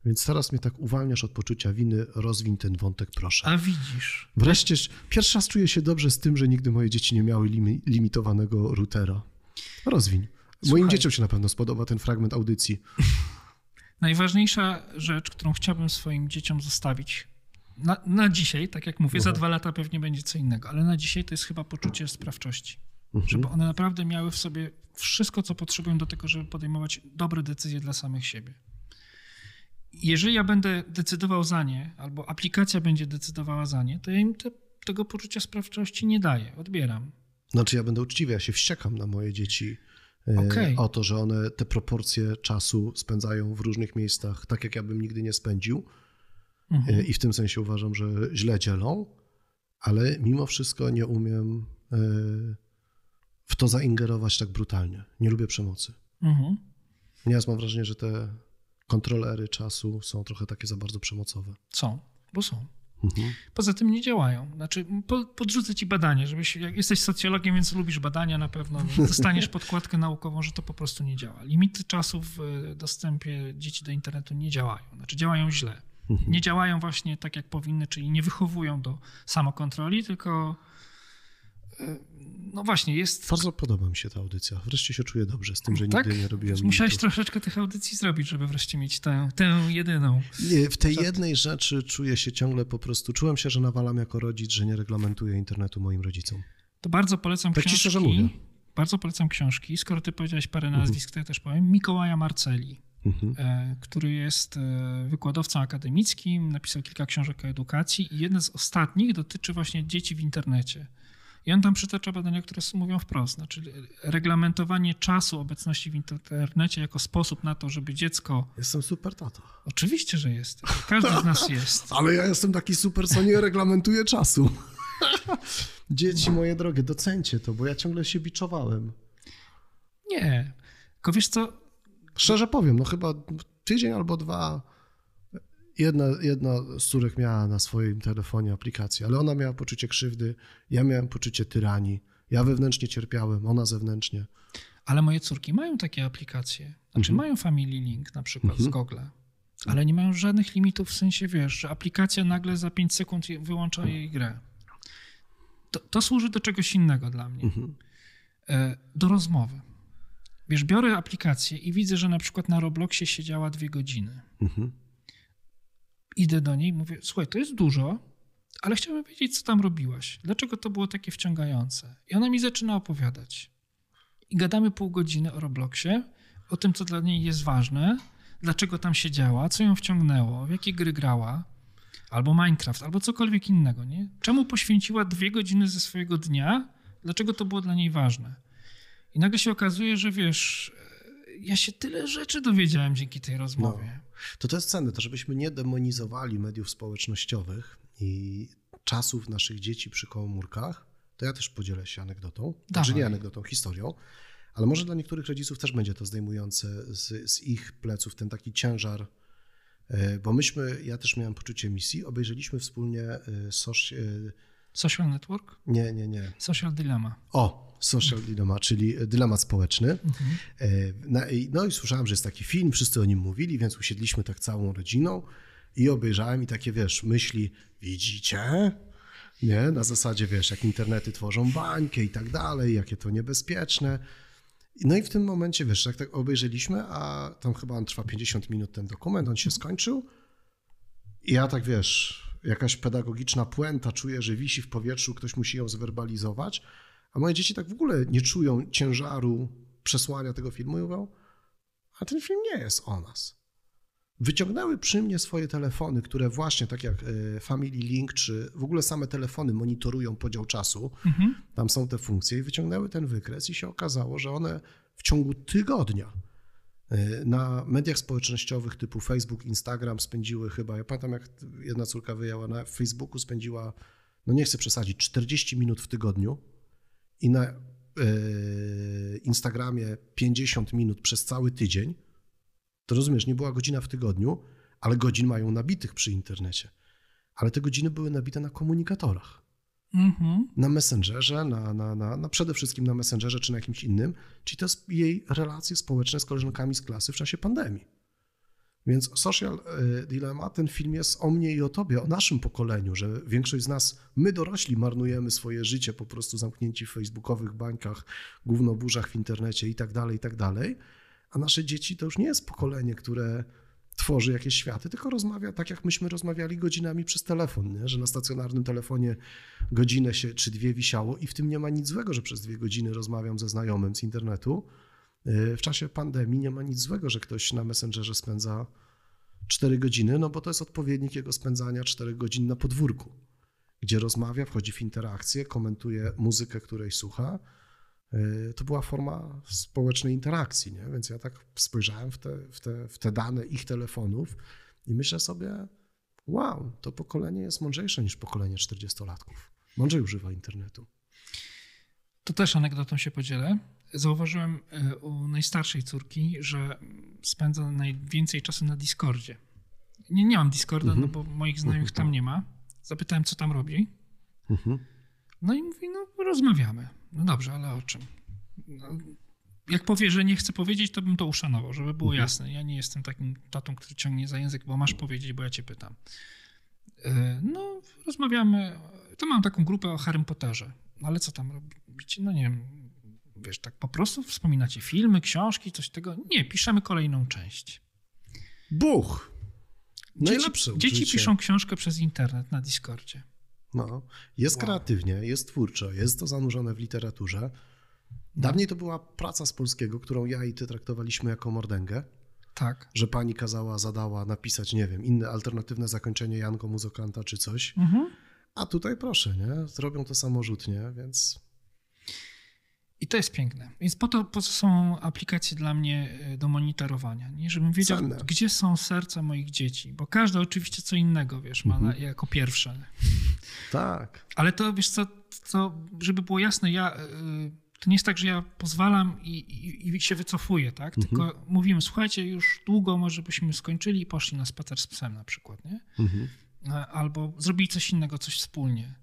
Więc teraz mnie tak uwalniasz od poczucia winy, rozwiń ten wątek, proszę. A widzisz. Wreszcie, pierwszy raz czuję się dobrze z tym, że nigdy moje dzieci nie miały limitowanego routera. Rozwiń. Słuchaj. Moim dzieciom się na pewno spodoba ten fragment audycji. Najważniejsza rzecz, którą chciałbym swoim dzieciom zostawić na dzisiaj, tak jak mówię, za 2 lata pewnie będzie co innego, ale na dzisiaj to jest chyba poczucie sprawczości. Żeby one naprawdę miały w sobie wszystko, co potrzebują do tego, żeby podejmować dobre decyzje dla samych siebie. Jeżeli ja będę decydował za nie, albo aplikacja będzie decydowała za nie, to ja im tego poczucia sprawczości nie daję, odbieram. Znaczy ja będę uczciwy, ja się wściekam na moje dzieci o to, że one te proporcje czasu spędzają w różnych miejscach, tak jak ja bym nigdy nie spędził. Mhm. I w tym sensie uważam, że źle dzielą, ale mimo wszystko nie umiem w to zaingerować tak brutalnie. Nie lubię przemocy. Mhm. Ja mam wrażenie, że te kontrolery czasu są trochę takie za bardzo przemocowe. Są, bo są. Mhm. Poza tym nie działają. Znaczy, podrzucę ci badanie, żebyś, jak jesteś socjologiem, więc lubisz badania na pewno, dostaniesz podkładkę naukową, że to po prostu nie działa. Limity czasu w dostępie dzieci do internetu nie działają. Znaczy działają źle. Mhm. Nie działają właśnie tak jak powinny, czyli nie wychowują do samokontroli, tylko no właśnie jest... Bardzo podoba mi się ta audycja. Wreszcie się czuję dobrze z tym, że tak? Nigdy nie robiłem nic. Musiałeś troszeczkę tych audycji zrobić, żeby wreszcie mieć tę jedyną. Nie, w tej jednej rzeczy czuję się ciągle po prostu... Czułem się, że nawalam jako rodzic, że nie reglamentuję internetu moim rodzicom. To bardzo polecam tak książki. Ciszę, mówię. Bardzo polecam książki. Skoro ty powiedziałeś parę nazwisk, to ja też powiem. Mikołaja Marceli, który jest wykładowcą akademickim, napisał kilka książek o edukacji i jedna z ostatnich dotyczy właśnie dzieci w internecie. I on tam przytacza badania, które mówią wprost, znaczy reglamentowanie czasu obecności w internecie jako sposób na to, żeby dziecko... Jestem super tato. Oczywiście, że jesteś. Każdy z nas jest. Ale ja jestem taki super, co nie reglamentuje czasu. Dzieci moje drogie, docencie to, bo ja ciągle się biczowałem. Nie. Tylko wiesz co... Szczerze powiem, no chyba tydzień albo dwa... Jedna z córek miała na swoim telefonie aplikację, ale ona miała poczucie krzywdy, ja miałem poczucie tyranii. Ja wewnętrznie cierpiałem, ona zewnętrznie. Ale moje córki mają takie aplikacje. Znaczy mają Family Link na przykład z Google, ale nie mają żadnych limitów w sensie, wiesz, że aplikacja nagle za 5 sekund wyłącza jej grę. To służy do czegoś innego dla mnie. Do rozmowy. Wiesz, biorę aplikację i widzę, że na przykład na Robloxie siedziała 2 godziny. Idę do niej i mówię, słuchaj, to jest dużo, ale chciałbym wiedzieć, co tam robiłaś. Dlaczego to było takie wciągające? I ona mi zaczyna opowiadać. I gadamy pół godziny o Robloxie, o tym, co dla niej jest ważne, dlaczego tam siedziała, co ją wciągnęło, w jakie gry grała, albo Minecraft, albo cokolwiek innego, nie? Czemu poświęciła 2 godziny ze swojego dnia? Dlaczego to było dla niej ważne? I nagle się okazuje, że wiesz... Ja się tyle rzeczy dowiedziałem dzięki tej rozmowie. No. To jest cenne, to żebyśmy nie demonizowali mediów społecznościowych i czasów naszych dzieci przy komórkach, to ja też podzielę się anegdotą, znaczy nie anegdotą, historią, ale może dla niektórych rodziców też będzie to zdejmujące z ich pleców ten taki ciężar, bo ja też miałem poczucie misji, obejrzeliśmy wspólnie Social Network? Nie. Social Dilemma. O, Social Dilemma, czyli dylemat społeczny. No i słyszałem, że jest taki film, wszyscy o nim mówili, więc usiedliśmy tak całą rodziną i obejrzałem i takie, wiesz, myśli, widzicie? Nie? Na zasadzie, wiesz, jak internety tworzą bańkę i tak dalej, jakie to niebezpieczne. No i w tym momencie, wiesz, tak obejrzeliśmy, a tam chyba on trwa 50 minut ten dokument, on się skończył i ja tak, wiesz... Jakaś pedagogiczna puenta, czuję, że wisi w powietrzu, ktoś musi ją zwerbalizować, a moje dzieci tak w ogóle nie czują ciężaru przesłania tego filmu i mówią, a ten film nie jest o nas. Wyciągnęły przy mnie swoje telefony, które właśnie tak jak Family Link, czy w ogóle same telefony monitorują podział czasu, tam są te funkcje i wyciągnęły ten wykres i się okazało, że one w ciągu tygodnia na mediach społecznościowych typu Facebook, Instagram spędziły chyba, ja pamiętam jak jedna córka wyjęła, na Facebooku spędziła, no nie chcę przesadzić, 40 minut w tygodniu i na Instagramie 50 minut przez cały tydzień, to rozumiesz, nie była godzina w tygodniu, ale godzin mają nabitych przy internecie, ale te godziny były nabite na komunikatorach. Na Messengerze, przede wszystkim na Messengerze czy na jakimś innym, czyli to jest jej relacje społeczne z koleżankami z klasy w czasie pandemii. Więc Social Dilemma, ten film jest o mnie i o tobie, o naszym pokoleniu, że większość z nas, my dorośli marnujemy swoje życie po prostu zamknięci w facebookowych bańkach, gównoburzach w internecie i tak dalej, a nasze dzieci to już nie jest pokolenie, które... tworzy jakieś światy, tylko rozmawia tak, jak myśmy rozmawiali godzinami przez telefon, nie? Że na stacjonarnym telefonie godzinę się czy 2 wisiało i w tym nie ma nic złego, że przez 2 godziny rozmawiam ze znajomym z internetu. W czasie pandemii nie ma nic złego, że ktoś na Messengerze spędza 4 godziny, no bo to jest odpowiednik jego spędzania 4 godzin na podwórku, gdzie rozmawia, wchodzi w interakcję, komentuje muzykę, której słucha, to była forma społecznej interakcji, nie? Więc ja tak spojrzałem w te dane ich telefonów i myślę sobie, wow, to pokolenie jest mądrzejsze niż pokolenie 40-latków. Mądrzej używa internetu. To też anegdotą się podzielę. Zauważyłem u najstarszej córki, że spędza najwięcej czasu na Discordzie. Nie mam Discorda, no bo moich znajomych tam nie ma. Zapytałem, co tam robi. No i mówi, no rozmawiamy. No dobrze, ale o czym? No, jak powie, że nie chce powiedzieć, to bym to uszanował, żeby było jasne. Ja nie jestem takim tatą, który ciągnie za język, bo masz powiedzieć, bo ja cię pytam. No rozmawiamy. To mam taką grupę o Harrym Potterze. No ale co tam robicie? No nie wiem, wiesz, tak po prostu wspominacie filmy, książki, coś tego. Nie, piszemy kolejną część. Buch! Najlepsze uczucie. Dzieci piszą książkę przez internet na Discordzie. No, jest kreatywnie, jest twórczo, jest to zanurzone w literaturze. Dawniej to była praca z polskiego, którą ja i ty traktowaliśmy jako mordęgę. Tak. Że pani zadała napisać, nie wiem, inne alternatywne zakończenie Janko Muzokanta czy coś. Mhm. A tutaj proszę, nie? Zrobią to samorzutnie, więc... I to jest piękne. Więc po to są aplikacje dla mnie do monitorowania, nie? Żebym wiedział, gdzie są serca moich dzieci. Bo każdy oczywiście co innego, wiesz, ma jako pierwsze. Tak. Ale to, wiesz co, to, żeby było jasne, to nie jest tak, że ja pozwalam i się wycofuję, tak? Tylko mówimy, słuchajcie, już długo może byśmy skończyli i poszli na spacer z psem na przykład, nie? Albo zrobili coś innego, coś wspólnie.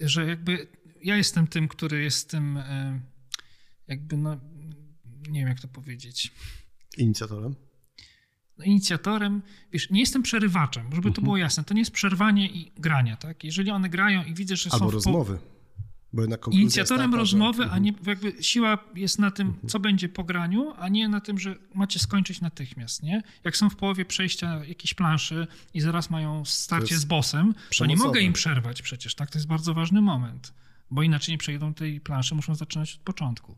Że jakby ja jestem tym, który jest tym... Jakby, no, nie wiem jak to powiedzieć. Inicjatorem? No, inicjatorem, wiesz, nie jestem przerywaczem, żeby to było jasne. To nie jest przerwanie i grania, tak? Jeżeli one grają i widzę, że albo są... Albo rozmowy. Bo jednak inicjatorem taka, rozmowy, a nie jakby siła jest na tym, co będzie po graniu, a nie na tym, że macie skończyć natychmiast, nie? Jak są w połowie przejścia jakiejś planszy i zaraz mają starcie z bossem, to nie mogę im przerwać przecież, tak? To jest bardzo ważny moment. Bo inaczej nie przejdą tej planszy, muszą zaczynać od początku.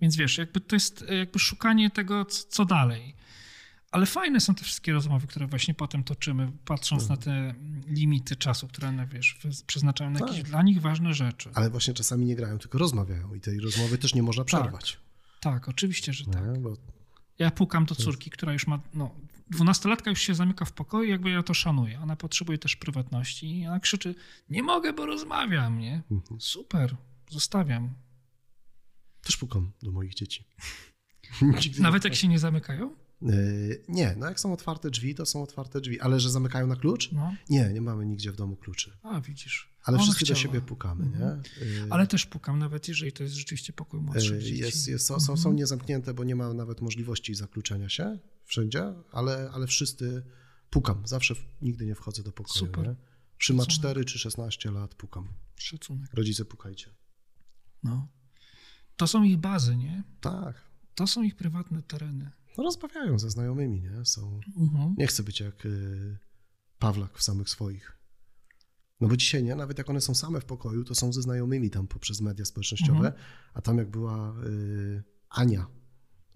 Więc wiesz, jakby to jest jakby szukanie tego, co dalej. Ale fajne są te wszystkie rozmowy, które właśnie potem toczymy, patrząc na te limity czasu, które one, wiesz, przeznaczają na jakieś dla nich ważne rzeczy. Ale właśnie czasami nie grają, tylko rozmawiają i tej rozmowy też nie można przerwać. Tak, oczywiście, że tak. No, bo... Ja pukam do córki, która już ma, no, 12-latka już się zamyka w pokoju, jakby ja to szanuję. Ona potrzebuje też prywatności i ona krzyczy, nie mogę, bo rozmawiam, nie? Super, zostawiam. Też pukam do moich dzieci. Nawet jak się nie zamykają? Nie, no jak są otwarte drzwi, to są otwarte drzwi. Ale że zamykają na klucz? No. Nie, nie mamy nigdzie w domu kluczy. A, widzisz. Ale wszyscy do siebie pukamy, nie? Ale też pukam, nawet jeżeli to jest rzeczywiście pokój młodszych dzieci. Są niezamknięte, bo nie ma nawet możliwości zakluczenia się wszędzie, ale wszyscy pukam. Zawsze nigdy nie wchodzę do pokoju. Super. Nie? Czy ma 4 czy 16 lat, pukam. Szacunek. Rodzice, pukajcie. No. To są ich bazy, nie? Tak. To są ich prywatne tereny. No rozmawiają ze znajomymi, nie? Są... Nie chcę być jak Pawlak w samych swoich. No bo dzisiaj, nie? Nawet jak one są same w pokoju, to są ze znajomymi tam poprzez media społecznościowe, a tam jak była Ania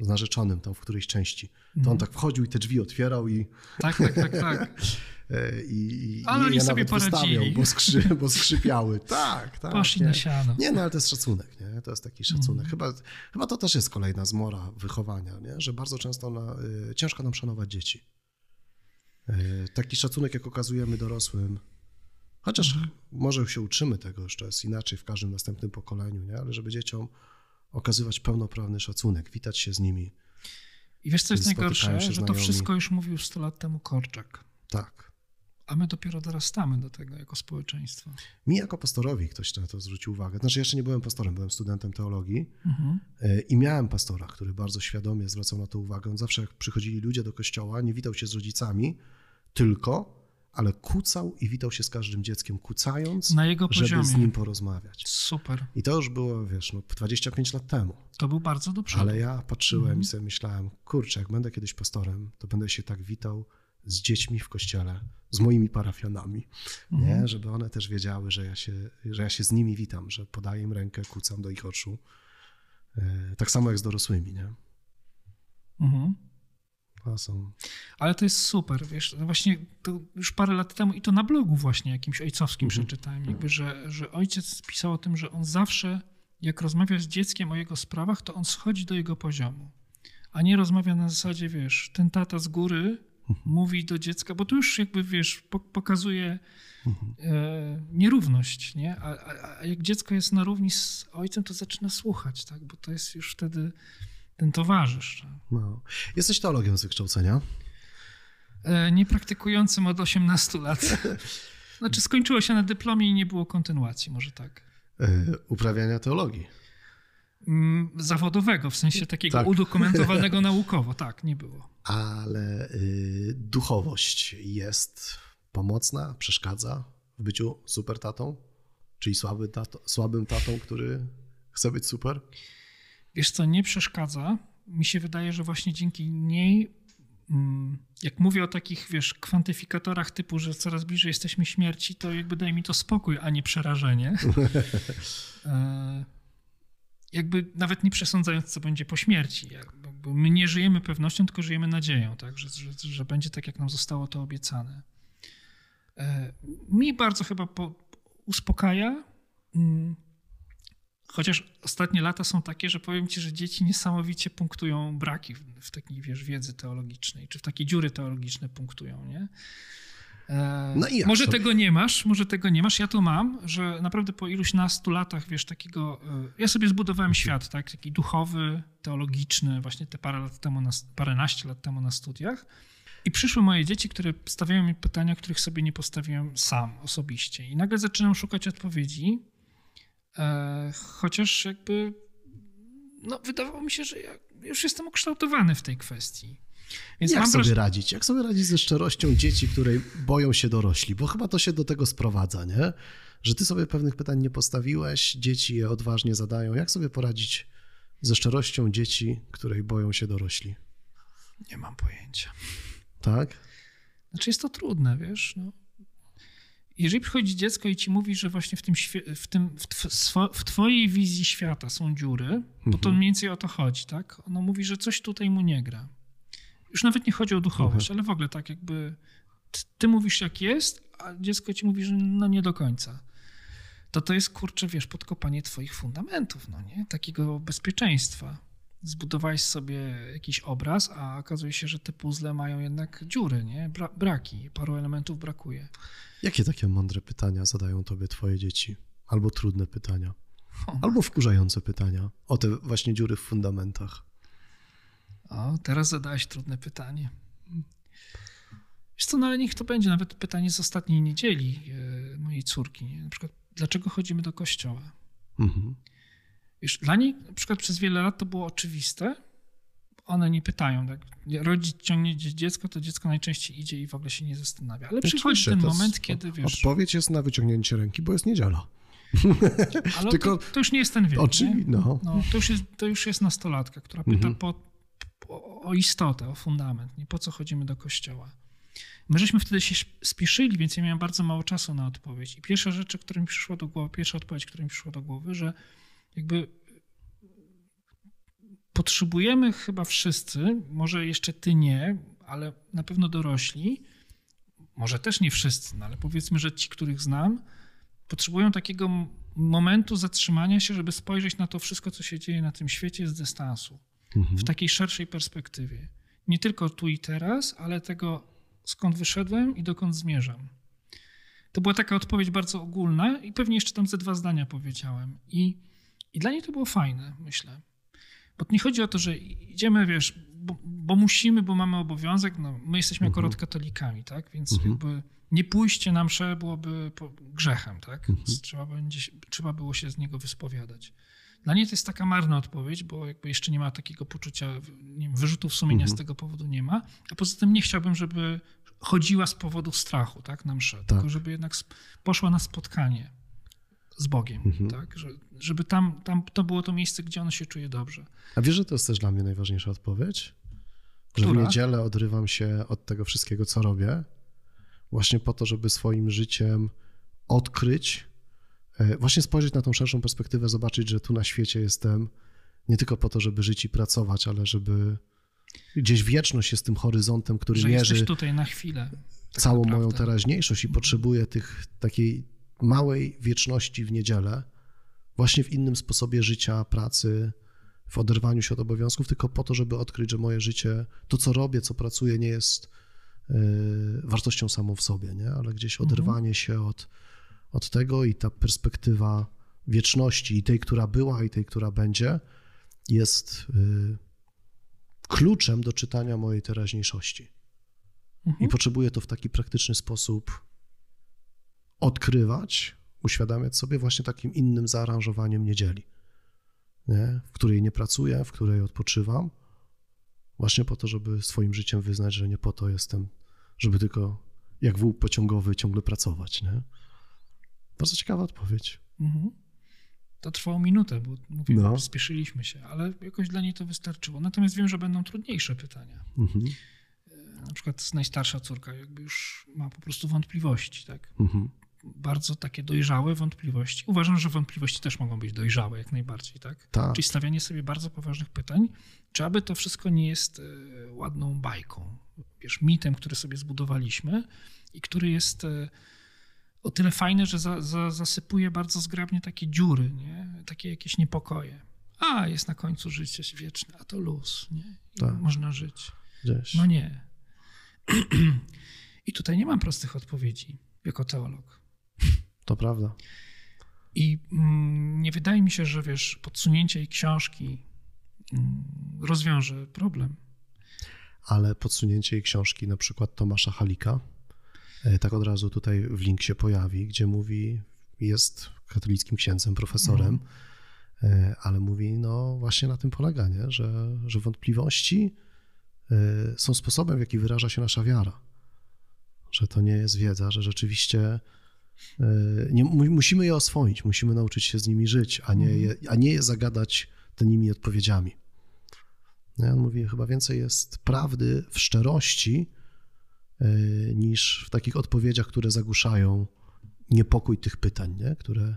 z narzeczonym tam w którejś części, to on tak wchodził i te drzwi otwierał i... Tak. Ale oni sobie poradzili. Bo skrzypiały. Tak. Poszli na siano. Nie, no ale to jest szacunek, nie? To jest taki szacunek. Chyba to też jest kolejna zmora wychowania, nie? Że bardzo często ciężko nam szanować dzieci. Taki szacunek, jak okazujemy dorosłym, chociaż może się uczymy tego, że to jest inaczej w każdym następnym pokoleniu, nie? Ale żeby dzieciom okazywać pełnoprawny szacunek, witać się z nimi. I wiesz, co jest najgorsze? Że to wszystko już mówił 100 lat temu Korczak. Tak. A my dopiero dorastamy do tego jako społeczeństwo. Mi jako pastorowi ktoś na to zwrócił uwagę. Znaczy jeszcze nie byłem pastorem, byłem studentem teologii i miałem pastora, który bardzo świadomie zwracał na to uwagę. On zawsze jak przychodzili ludzie do kościoła, nie witał się z rodzicami, ale kucał i witał się z każdym dzieckiem, kucając, na jego poziomie, żeby z nim porozmawiać. Super. I to już było, wiesz, 25 lat temu. To był bardzo do przodu. Ale ja patrzyłem i sobie myślałem, kurczę, jak będę kiedyś pastorem, to będę się tak witał z dziećmi w kościele, z moimi parafianami, nie? Żeby one też wiedziały, że ja się z nimi witam, że podaję im rękę, kucam do ich oczu. Tak samo jak z dorosłymi, nie? Awesome. Ale to jest super, wiesz, no właśnie to już parę lat temu i to na blogu właśnie jakimś ojcowskim przeczytałem, jakby, że ojciec pisał o tym, że on zawsze jak rozmawiasz z dzieckiem o jego sprawach, to on schodzi do jego poziomu, a nie rozmawia na zasadzie, wiesz, ten tata z góry mówi do dziecka, bo to już jakby, wiesz, pokazuje nierówność, nie? A jak dziecko jest na równi z ojcem, to zaczyna słuchać, tak? Bo to jest już wtedy ten towarzysz. Tak? No. Jesteś teologiem z wykształcenia? Niepraktykującym od 18 lat. Znaczy skończyło się na dyplomie i nie było kontynuacji, może tak. Uprawiania teologii. Zawodowego, w sensie takiego tak. Udokumentowanego naukowo, tak, nie było. Ale duchowość jest pomocna, przeszkadza w byciu super tatą? Czyli słabym tatą, który chce być super? Wiesz co, nie przeszkadza. Mi się wydaje, że właśnie dzięki niej, jak mówię o takich, wiesz, kwantyfikatorach typu, że coraz bliżej jesteśmy śmierci, to jakby daje mi to spokój, a nie przerażenie. Jakby nawet nie przesądzając, co będzie po śmierci. Bo my nie żyjemy pewnością, tylko żyjemy nadzieją, tak? Że będzie tak, jak nam zostało to obiecane. Mi bardzo chyba uspokaja, chociaż ostatnie lata są takie, że powiem ci, że dzieci niesamowicie punktują braki w takiej, wiesz, wiedzy teologicznej, czy w takie dziury teologiczne punktują, nie? No i może sobie tego nie masz, może tego nie masz. Ja to mam, że naprawdę po iluś nastu latach, wiesz, takiego... Ja sobie zbudowałem świat, tak? Taki duchowy, teologiczny, właśnie te paręnaście lat temu na studiach. I przyszły moje dzieci, które stawiają mi pytania, których sobie nie postawiłem sam osobiście. I nagle zaczynam szukać odpowiedzi, chociaż jakby... No, wydawało mi się, że ja już jestem ukształtowany w tej kwestii. Więc jak sobie radzić ze szczerością dzieci, które boją się dorośli? Bo chyba to się do tego sprowadza, nie? Że ty sobie pewnych pytań nie postawiłeś, dzieci je odważnie zadają. Jak sobie poradzić ze szczerością dzieci, której boją się dorośli? Nie mam pojęcia. Tak? Znaczy jest to trudne, wiesz. No. Jeżeli przychodzi dziecko i ci mówi, że właśnie w twojej wizji świata są dziury, bo to mniej więcej o to chodzi, tak? Ono mówi, że coś tutaj mu nie gra. Już nawet nie chodzi o duchowość, ale w ogóle tak jakby ty mówisz jak jest, a dziecko ci mówi, że no nie do końca. To jest, kurczę, wiesz, podkopanie twoich fundamentów, no nie? Takiego bezpieczeństwa. Zbudowałeś sobie jakiś obraz, a okazuje się, że te puzzle mają jednak dziury, nie? Braki, paru elementów brakuje. Jakie takie mądre pytania zadają tobie twoje dzieci? Albo trudne pytania, albo wkurzające pytania o te właśnie dziury w fundamentach. O, teraz zadałeś trudne pytanie. Wiesz co, no ale niech to będzie nawet pytanie z ostatniej niedzieli mojej córki. Nie? Na przykład, dlaczego chodzimy do kościoła? Wiesz, dla niej na przykład przez wiele lat to było oczywiste. One nie pytają. Tak? Rodzic ciągnie dziecko, to dziecko najczęściej idzie i w ogóle się nie zastanawia. Ale przychodzi ten moment, kiedy wiesz... Odpowiedź jest na wyciągnięcie ręki, bo jest niedziela. Ale to już nie jest ten wiek. No. No, to już jest nastolatka, która pyta o istotę, o fundament, nie? Po co chodzimy do kościoła. My żeśmy wtedy się spieszyli, więc ja miałem bardzo mało czasu na odpowiedź. I pierwsza odpowiedź, która mi przyszła do głowy, że jakby potrzebujemy chyba wszyscy, może jeszcze ty nie, ale na pewno dorośli, może też nie wszyscy, no ale powiedzmy, że ci, których znam, potrzebują takiego momentu zatrzymania się, żeby spojrzeć na to wszystko, co się dzieje na tym świecie z dystansu. W takiej szerszej perspektywie. Nie tylko tu i teraz, ale tego, skąd wyszedłem i dokąd zmierzam. To była taka odpowiedź bardzo ogólna i pewnie jeszcze tam ze dwa zdania powiedziałem. I dla niej to było fajne, myślę. Bo nie chodzi o to, że idziemy, wiesz, bo musimy, bo mamy obowiązek. No, my jesteśmy akurat katolikami, tak? Więc jakby nie pójście na mszę byłoby grzechem, tak? Więc trzeba było się z niego wyspowiadać. Dla niej to jest taka marna odpowiedź, bo jakby jeszcze nie ma takiego poczucia, nie wiem, wyrzutów sumienia z tego powodu nie ma, a poza tym nie chciałbym, żeby chodziła z powodu strachu, tak, na mszę, tylko żeby jednak poszła na spotkanie z Bogiem, tak, żeby tam to było to miejsce, gdzie ona się czuje dobrze. A wiesz, że to jest też dla mnie najważniejsza odpowiedź? Że w niedzielę odrywam się od tego wszystkiego, co robię, właśnie po to, żeby swoim życiem odkryć, właśnie spojrzeć na tą szerszą perspektywę, zobaczyć, że tu na świecie jestem nie tylko po to, żeby żyć i pracować, ale żeby gdzieś wieczność jest tym horyzontem, który mierzy tutaj na chwilę, tak całą naprawdę moją teraźniejszość i potrzebuję takiej małej wieczności w niedzielę, właśnie w innym sposobie życia, pracy, w oderwaniu się od obowiązków, tylko po to, żeby odkryć, że moje życie, to co robię, co pracuję, nie jest wartością samą w sobie, nie? Ale gdzieś oderwanie się od tego i ta perspektywa wieczności i tej, która była i tej, która będzie, jest kluczem do czytania mojej teraźniejszości. I potrzebuję to w taki praktyczny sposób odkrywać, uświadamiać sobie właśnie takim innym zaaranżowaniem niedzieli, nie? W której nie pracuję, w której odpoczywam, właśnie po to, żeby swoim życiem wyznać, że nie po to jestem, żeby tylko jak wół pociągowy ciągle pracować, nie? Bardzo ciekawa odpowiedź. To trwało minutę, bo mówimy, spieszyliśmy się, ale jakoś dla niej to wystarczyło. Natomiast wiem, że będą trudniejsze pytania. Na przykład najstarsza córka jakby już ma po prostu wątpliwości, tak? Bardzo takie dojrzałe wątpliwości. Uważam, że wątpliwości też mogą być dojrzałe jak najbardziej, tak? Czyli stawianie sobie bardzo poważnych pytań, czy aby to wszystko nie jest ładną bajką, wiesz, mitem, który sobie zbudowaliśmy i który jest o tyle fajne, że zasypuje bardzo zgrabnie takie dziury, nie? Takie jakieś niepokoje. A, jest na końcu życie wieczne, a to luz, nie? Można żyć. Gdzieś. No nie. I tutaj nie mam prostych odpowiedzi jako teolog. To prawda. I nie wydaje mi się, że wiesz, podsunięcie jej książki rozwiąże problem. Ale podsunięcie jej książki, na przykład Tomasza Halika, tak od razu tutaj w link się pojawi, gdzie mówi, jest katolickim księdzem, profesorem, ale mówi, no właśnie na tym polega, nie? Że wątpliwości są sposobem, w jaki wyraża się nasza wiara. Że to nie jest wiedza, że rzeczywiście musimy je oswoić, musimy nauczyć się z nimi żyć, a nie je zagadać tymi odpowiedziami. No, on mówi, chyba więcej jest prawdy w szczerości niż w takich odpowiedziach, które zagłuszają niepokój tych pytań, nie? Które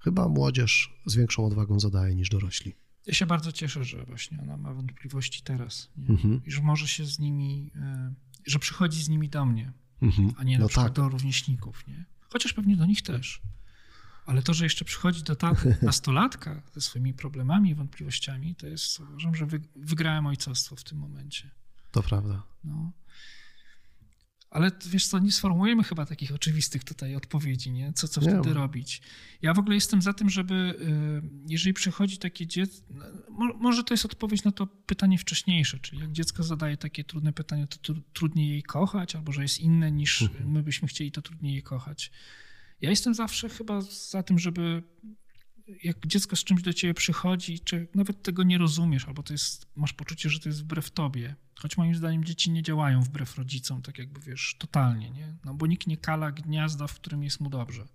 chyba młodzież z większą odwagą zadaje niż dorośli. Ja się bardzo cieszę, że właśnie ona ma wątpliwości teraz, nie? I że może się z nimi, że przychodzi z nimi do mnie, a nie na przykład do rówieśników, nie? Chociaż pewnie do nich też. Ale to, że jeszcze przychodzi do taty nastolatka ze swoimi problemami i wątpliwościami, to jest, uważam, że wygrałem ojcostwo w tym momencie. To prawda. No. Ale wiesz co, nie sformułujemy chyba takich oczywistych tutaj odpowiedzi, nie? Co nie wtedy robić. Ja w ogóle jestem za tym, żeby, jeżeli przychodzi takie dziecko, może to jest odpowiedź na to pytanie wcześniejsze, czyli jak dziecko zadaje takie trudne pytanie, to trudniej jej kochać, albo że jest inne niż my byśmy chcieli, to trudniej jej kochać. Ja jestem zawsze chyba za tym, żeby jak dziecko z czymś do ciebie przychodzi, czy nawet tego nie rozumiesz, albo to jest, masz poczucie, że to jest wbrew tobie. Choć moim zdaniem dzieci nie działają wbrew rodzicom, tak jakby wiesz, totalnie, nie? No bo nikt nie kala gniazda, w którym jest mu dobrze.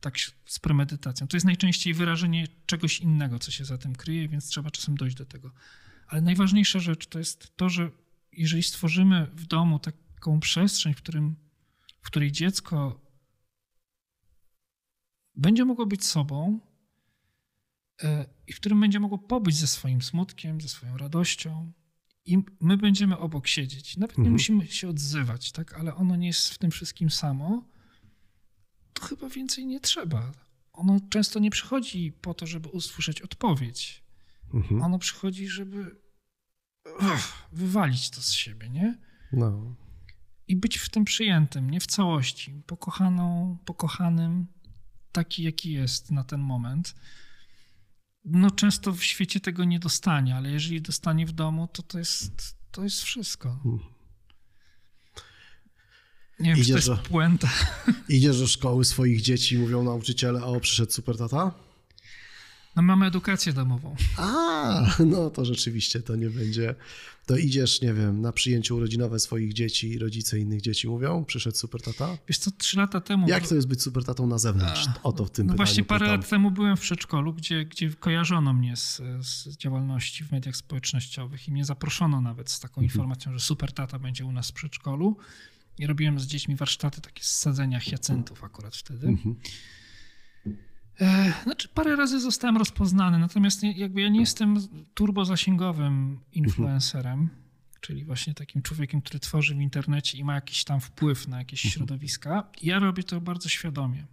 Tak z premedytacją. To jest najczęściej wyrażenie czegoś innego, co się za tym kryje, więc trzeba czasem dojść do tego. Ale najważniejsza rzecz to jest to, że jeżeli stworzymy w domu taką przestrzeń, w której dziecko będzie mogło być sobą, i w którym będzie mogło pobyć ze swoim smutkiem, ze swoją radością i my będziemy obok siedzieć. Nawet nie musimy się odzywać, tak? Ale ono nie jest w tym wszystkim samo. To chyba więcej nie trzeba. Ono często nie przychodzi po to, żeby usłyszeć odpowiedź. Ono przychodzi, żeby wywalić to z siebie, nie? No. I być w tym przyjętym, nie w całości. Pokochanym, taki jaki jest na ten moment. No często w świecie tego nie dostanie, ale jeżeli dostanie w domu, to jest wszystko. Nie wiem, czy to jest puenta. Idziesz do szkoły swoich dzieci, mówią nauczyciele, o, przyszedł super tata? No mamy edukację domową. A, no to rzeczywiście to nie będzie. To idziesz, nie wiem, na przyjęcie urodzinowe swoich dzieci i rodzice innych dzieci mówią, przyszedł super tata? Wiesz co, 3 lata temu... Jak to jest być super tatą na zewnątrz? O to w tym pytaniu. No właśnie parę lat temu byłem w przedszkolu, gdzie kojarzono mnie z działalności w mediach społecznościowych i mnie zaproszono nawet z taką informacją, że super tata będzie u nas w przedszkolu. I robiłem z dziećmi warsztaty takie z sadzenia hiacyntów akurat wtedy. Znaczy parę razy zostałem rozpoznany, natomiast jakby ja nie jestem turbozasięgowym influencerem, czyli właśnie takim człowiekiem, który tworzy w internecie i ma jakiś tam wpływ na jakieś środowiska. Ja robię to bardzo świadomie.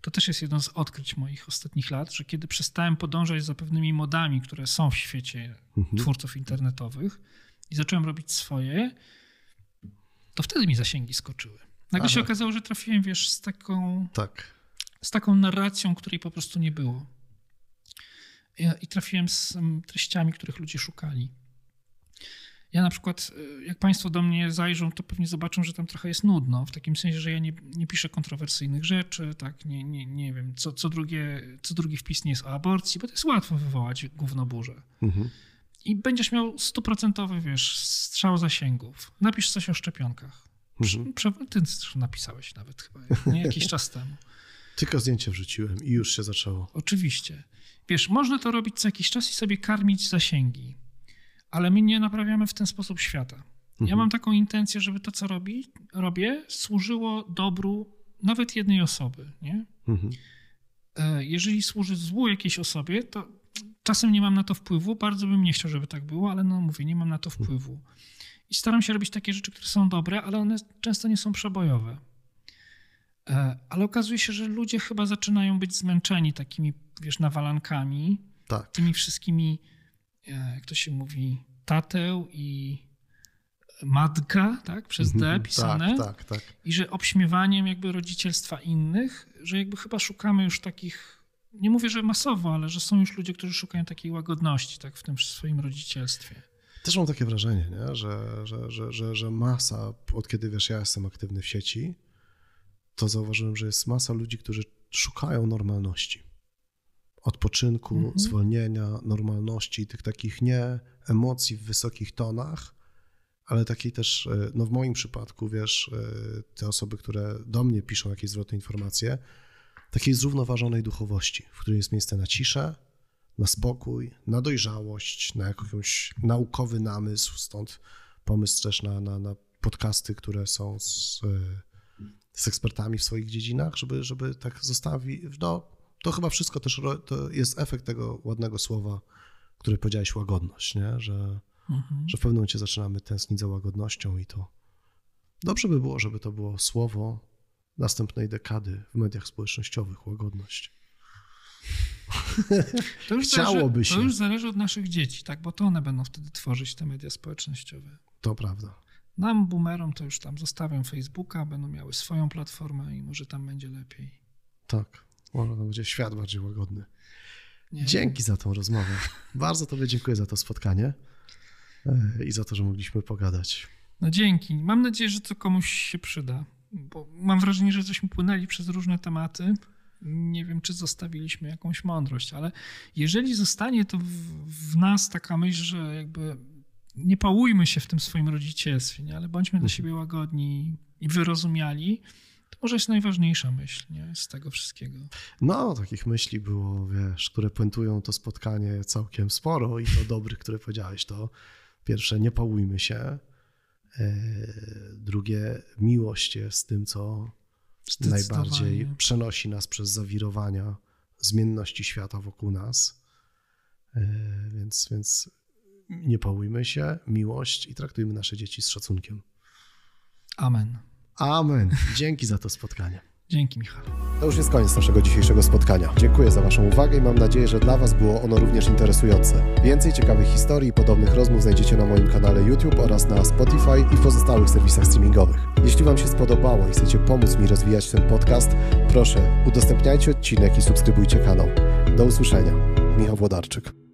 To też jest jedno z odkryć moich ostatnich lat, że kiedy przestałem podążać za pewnymi modami, które są w świecie twórców internetowych i zacząłem robić swoje, to wtedy mi zasięgi skoczyły. Nagle się okazało, że trafiłem, wiesz, z taką, z taką narracją, której po prostu nie było. I trafiłem z treściami, których ludzie szukali. Ja na przykład, jak państwo do mnie zajrzą, to pewnie zobaczą, że tam trochę jest nudno, w takim sensie, że ja nie piszę kontrowersyjnych rzeczy, tak, nie wiem, co drugi wpis nie jest o aborcji, bo to jest łatwo wywołać gównoburzę. I będziesz miał 100%, wiesz, strzał zasięgów. Napisz coś o szczepionkach. Ty napisałeś nawet chyba, nie? Jakiś czas temu. Tylko zdjęcie wrzuciłem i już się zaczęło. Oczywiście. Wiesz, można to robić co jakiś czas i sobie karmić zasięgi. Ale my nie naprawiamy w ten sposób świata. Ja mam taką intencję, żeby to, co robię, służyło dobru nawet jednej osoby. Nie? Jeżeli służy złu jakiejś osobie, to czasem nie mam na to wpływu. Bardzo bym nie chciał, żeby tak było, ale no mówię, nie mam na to wpływu. I staram się robić takie rzeczy, które są dobre, ale one często nie są przebojowe. Ale okazuje się, że ludzie chyba zaczynają być zmęczeni takimi, wiesz, nawalankami, tymi wszystkimi, jak to się mówi, tateł i matka, tak? Przez D pisane. I że obśmiewaniem jakby rodzicielstwa innych, że jakby chyba szukamy już takich, nie mówię, że masowo, ale że są już ludzie, którzy szukają takiej łagodności, tak? W tym swoim rodzicielstwie. Też mam takie wrażenie, nie? Że masa, od kiedy, wiesz, ja jestem aktywny w sieci, to zauważyłem, że jest masa ludzi, którzy szukają normalności. Odpoczynku, zwolnienia, normalności, tych takich nie emocji w wysokich tonach, ale takiej też, no w moim przypadku, wiesz, te osoby, które do mnie piszą jakieś zwrotne informacje, takiej zrównoważonej duchowości, w której jest miejsce na ciszę, na spokój, na dojrzałość, na jakąś naukowy namysł, stąd pomysł też na podcasty, które są z ekspertami w swoich dziedzinach, żeby tak zostawić, no, to chyba wszystko też to jest efekt tego ładnego słowa, które powiedziałeś, łagodność, nie? Że w pewnym momencie zaczynamy tęsknić za łagodnością i to dobrze by było, żeby to było słowo następnej dekady w mediach społecznościowych, łagodność. Chciałoby się. To już zależy od naszych dzieci, tak? Bo to one będą wtedy tworzyć te media społecznościowe. To prawda. Nam, boomerom, to już tam zostawiam Facebooka, będą miały swoją platformę i może tam będzie lepiej. Tak. Może to będzie świat bardziej łagodny. Dzięki za tą rozmowę. Bardzo tobie dziękuję za to spotkanie i za to, że mogliśmy pogadać. No dzięki. Mam nadzieję, że to komuś się przyda, bo mam wrażenie, że żeśmy płynęli przez różne tematy. Nie wiem, czy zostawiliśmy jakąś mądrość, ale jeżeli zostanie to w nas taka myśl, że jakby nie pałujmy się w tym swoim rodzicielstwie, nie? Ale bądźmy dla siebie łagodni i wyrozumiali, to może jest najważniejsza myśl, nie? Z tego wszystkiego. No, takich myśli było, wiesz, które puentują to spotkanie całkiem sporo i to dobrych, które powiedziałeś, to pierwsze, nie pałujmy się. Drugie, miłość jest tym, co najbardziej przenosi nas przez zawirowania zmienności świata wokół nas. Więc nie pałujmy się, miłość i traktujmy nasze dzieci z szacunkiem. Amen. Amen. Dzięki za to spotkanie. Dzięki, Michał. To już jest koniec naszego dzisiejszego spotkania. Dziękuję za waszą uwagę i mam nadzieję, że dla was było ono również interesujące. Więcej ciekawych historii i podobnych rozmów znajdziecie na moim kanale YouTube oraz na Spotify i pozostałych serwisach streamingowych. Jeśli wam się spodobało i chcecie pomóc mi rozwijać ten podcast, proszę udostępniajcie odcinek i subskrybujcie kanał. Do usłyszenia. Michał Włodarczyk.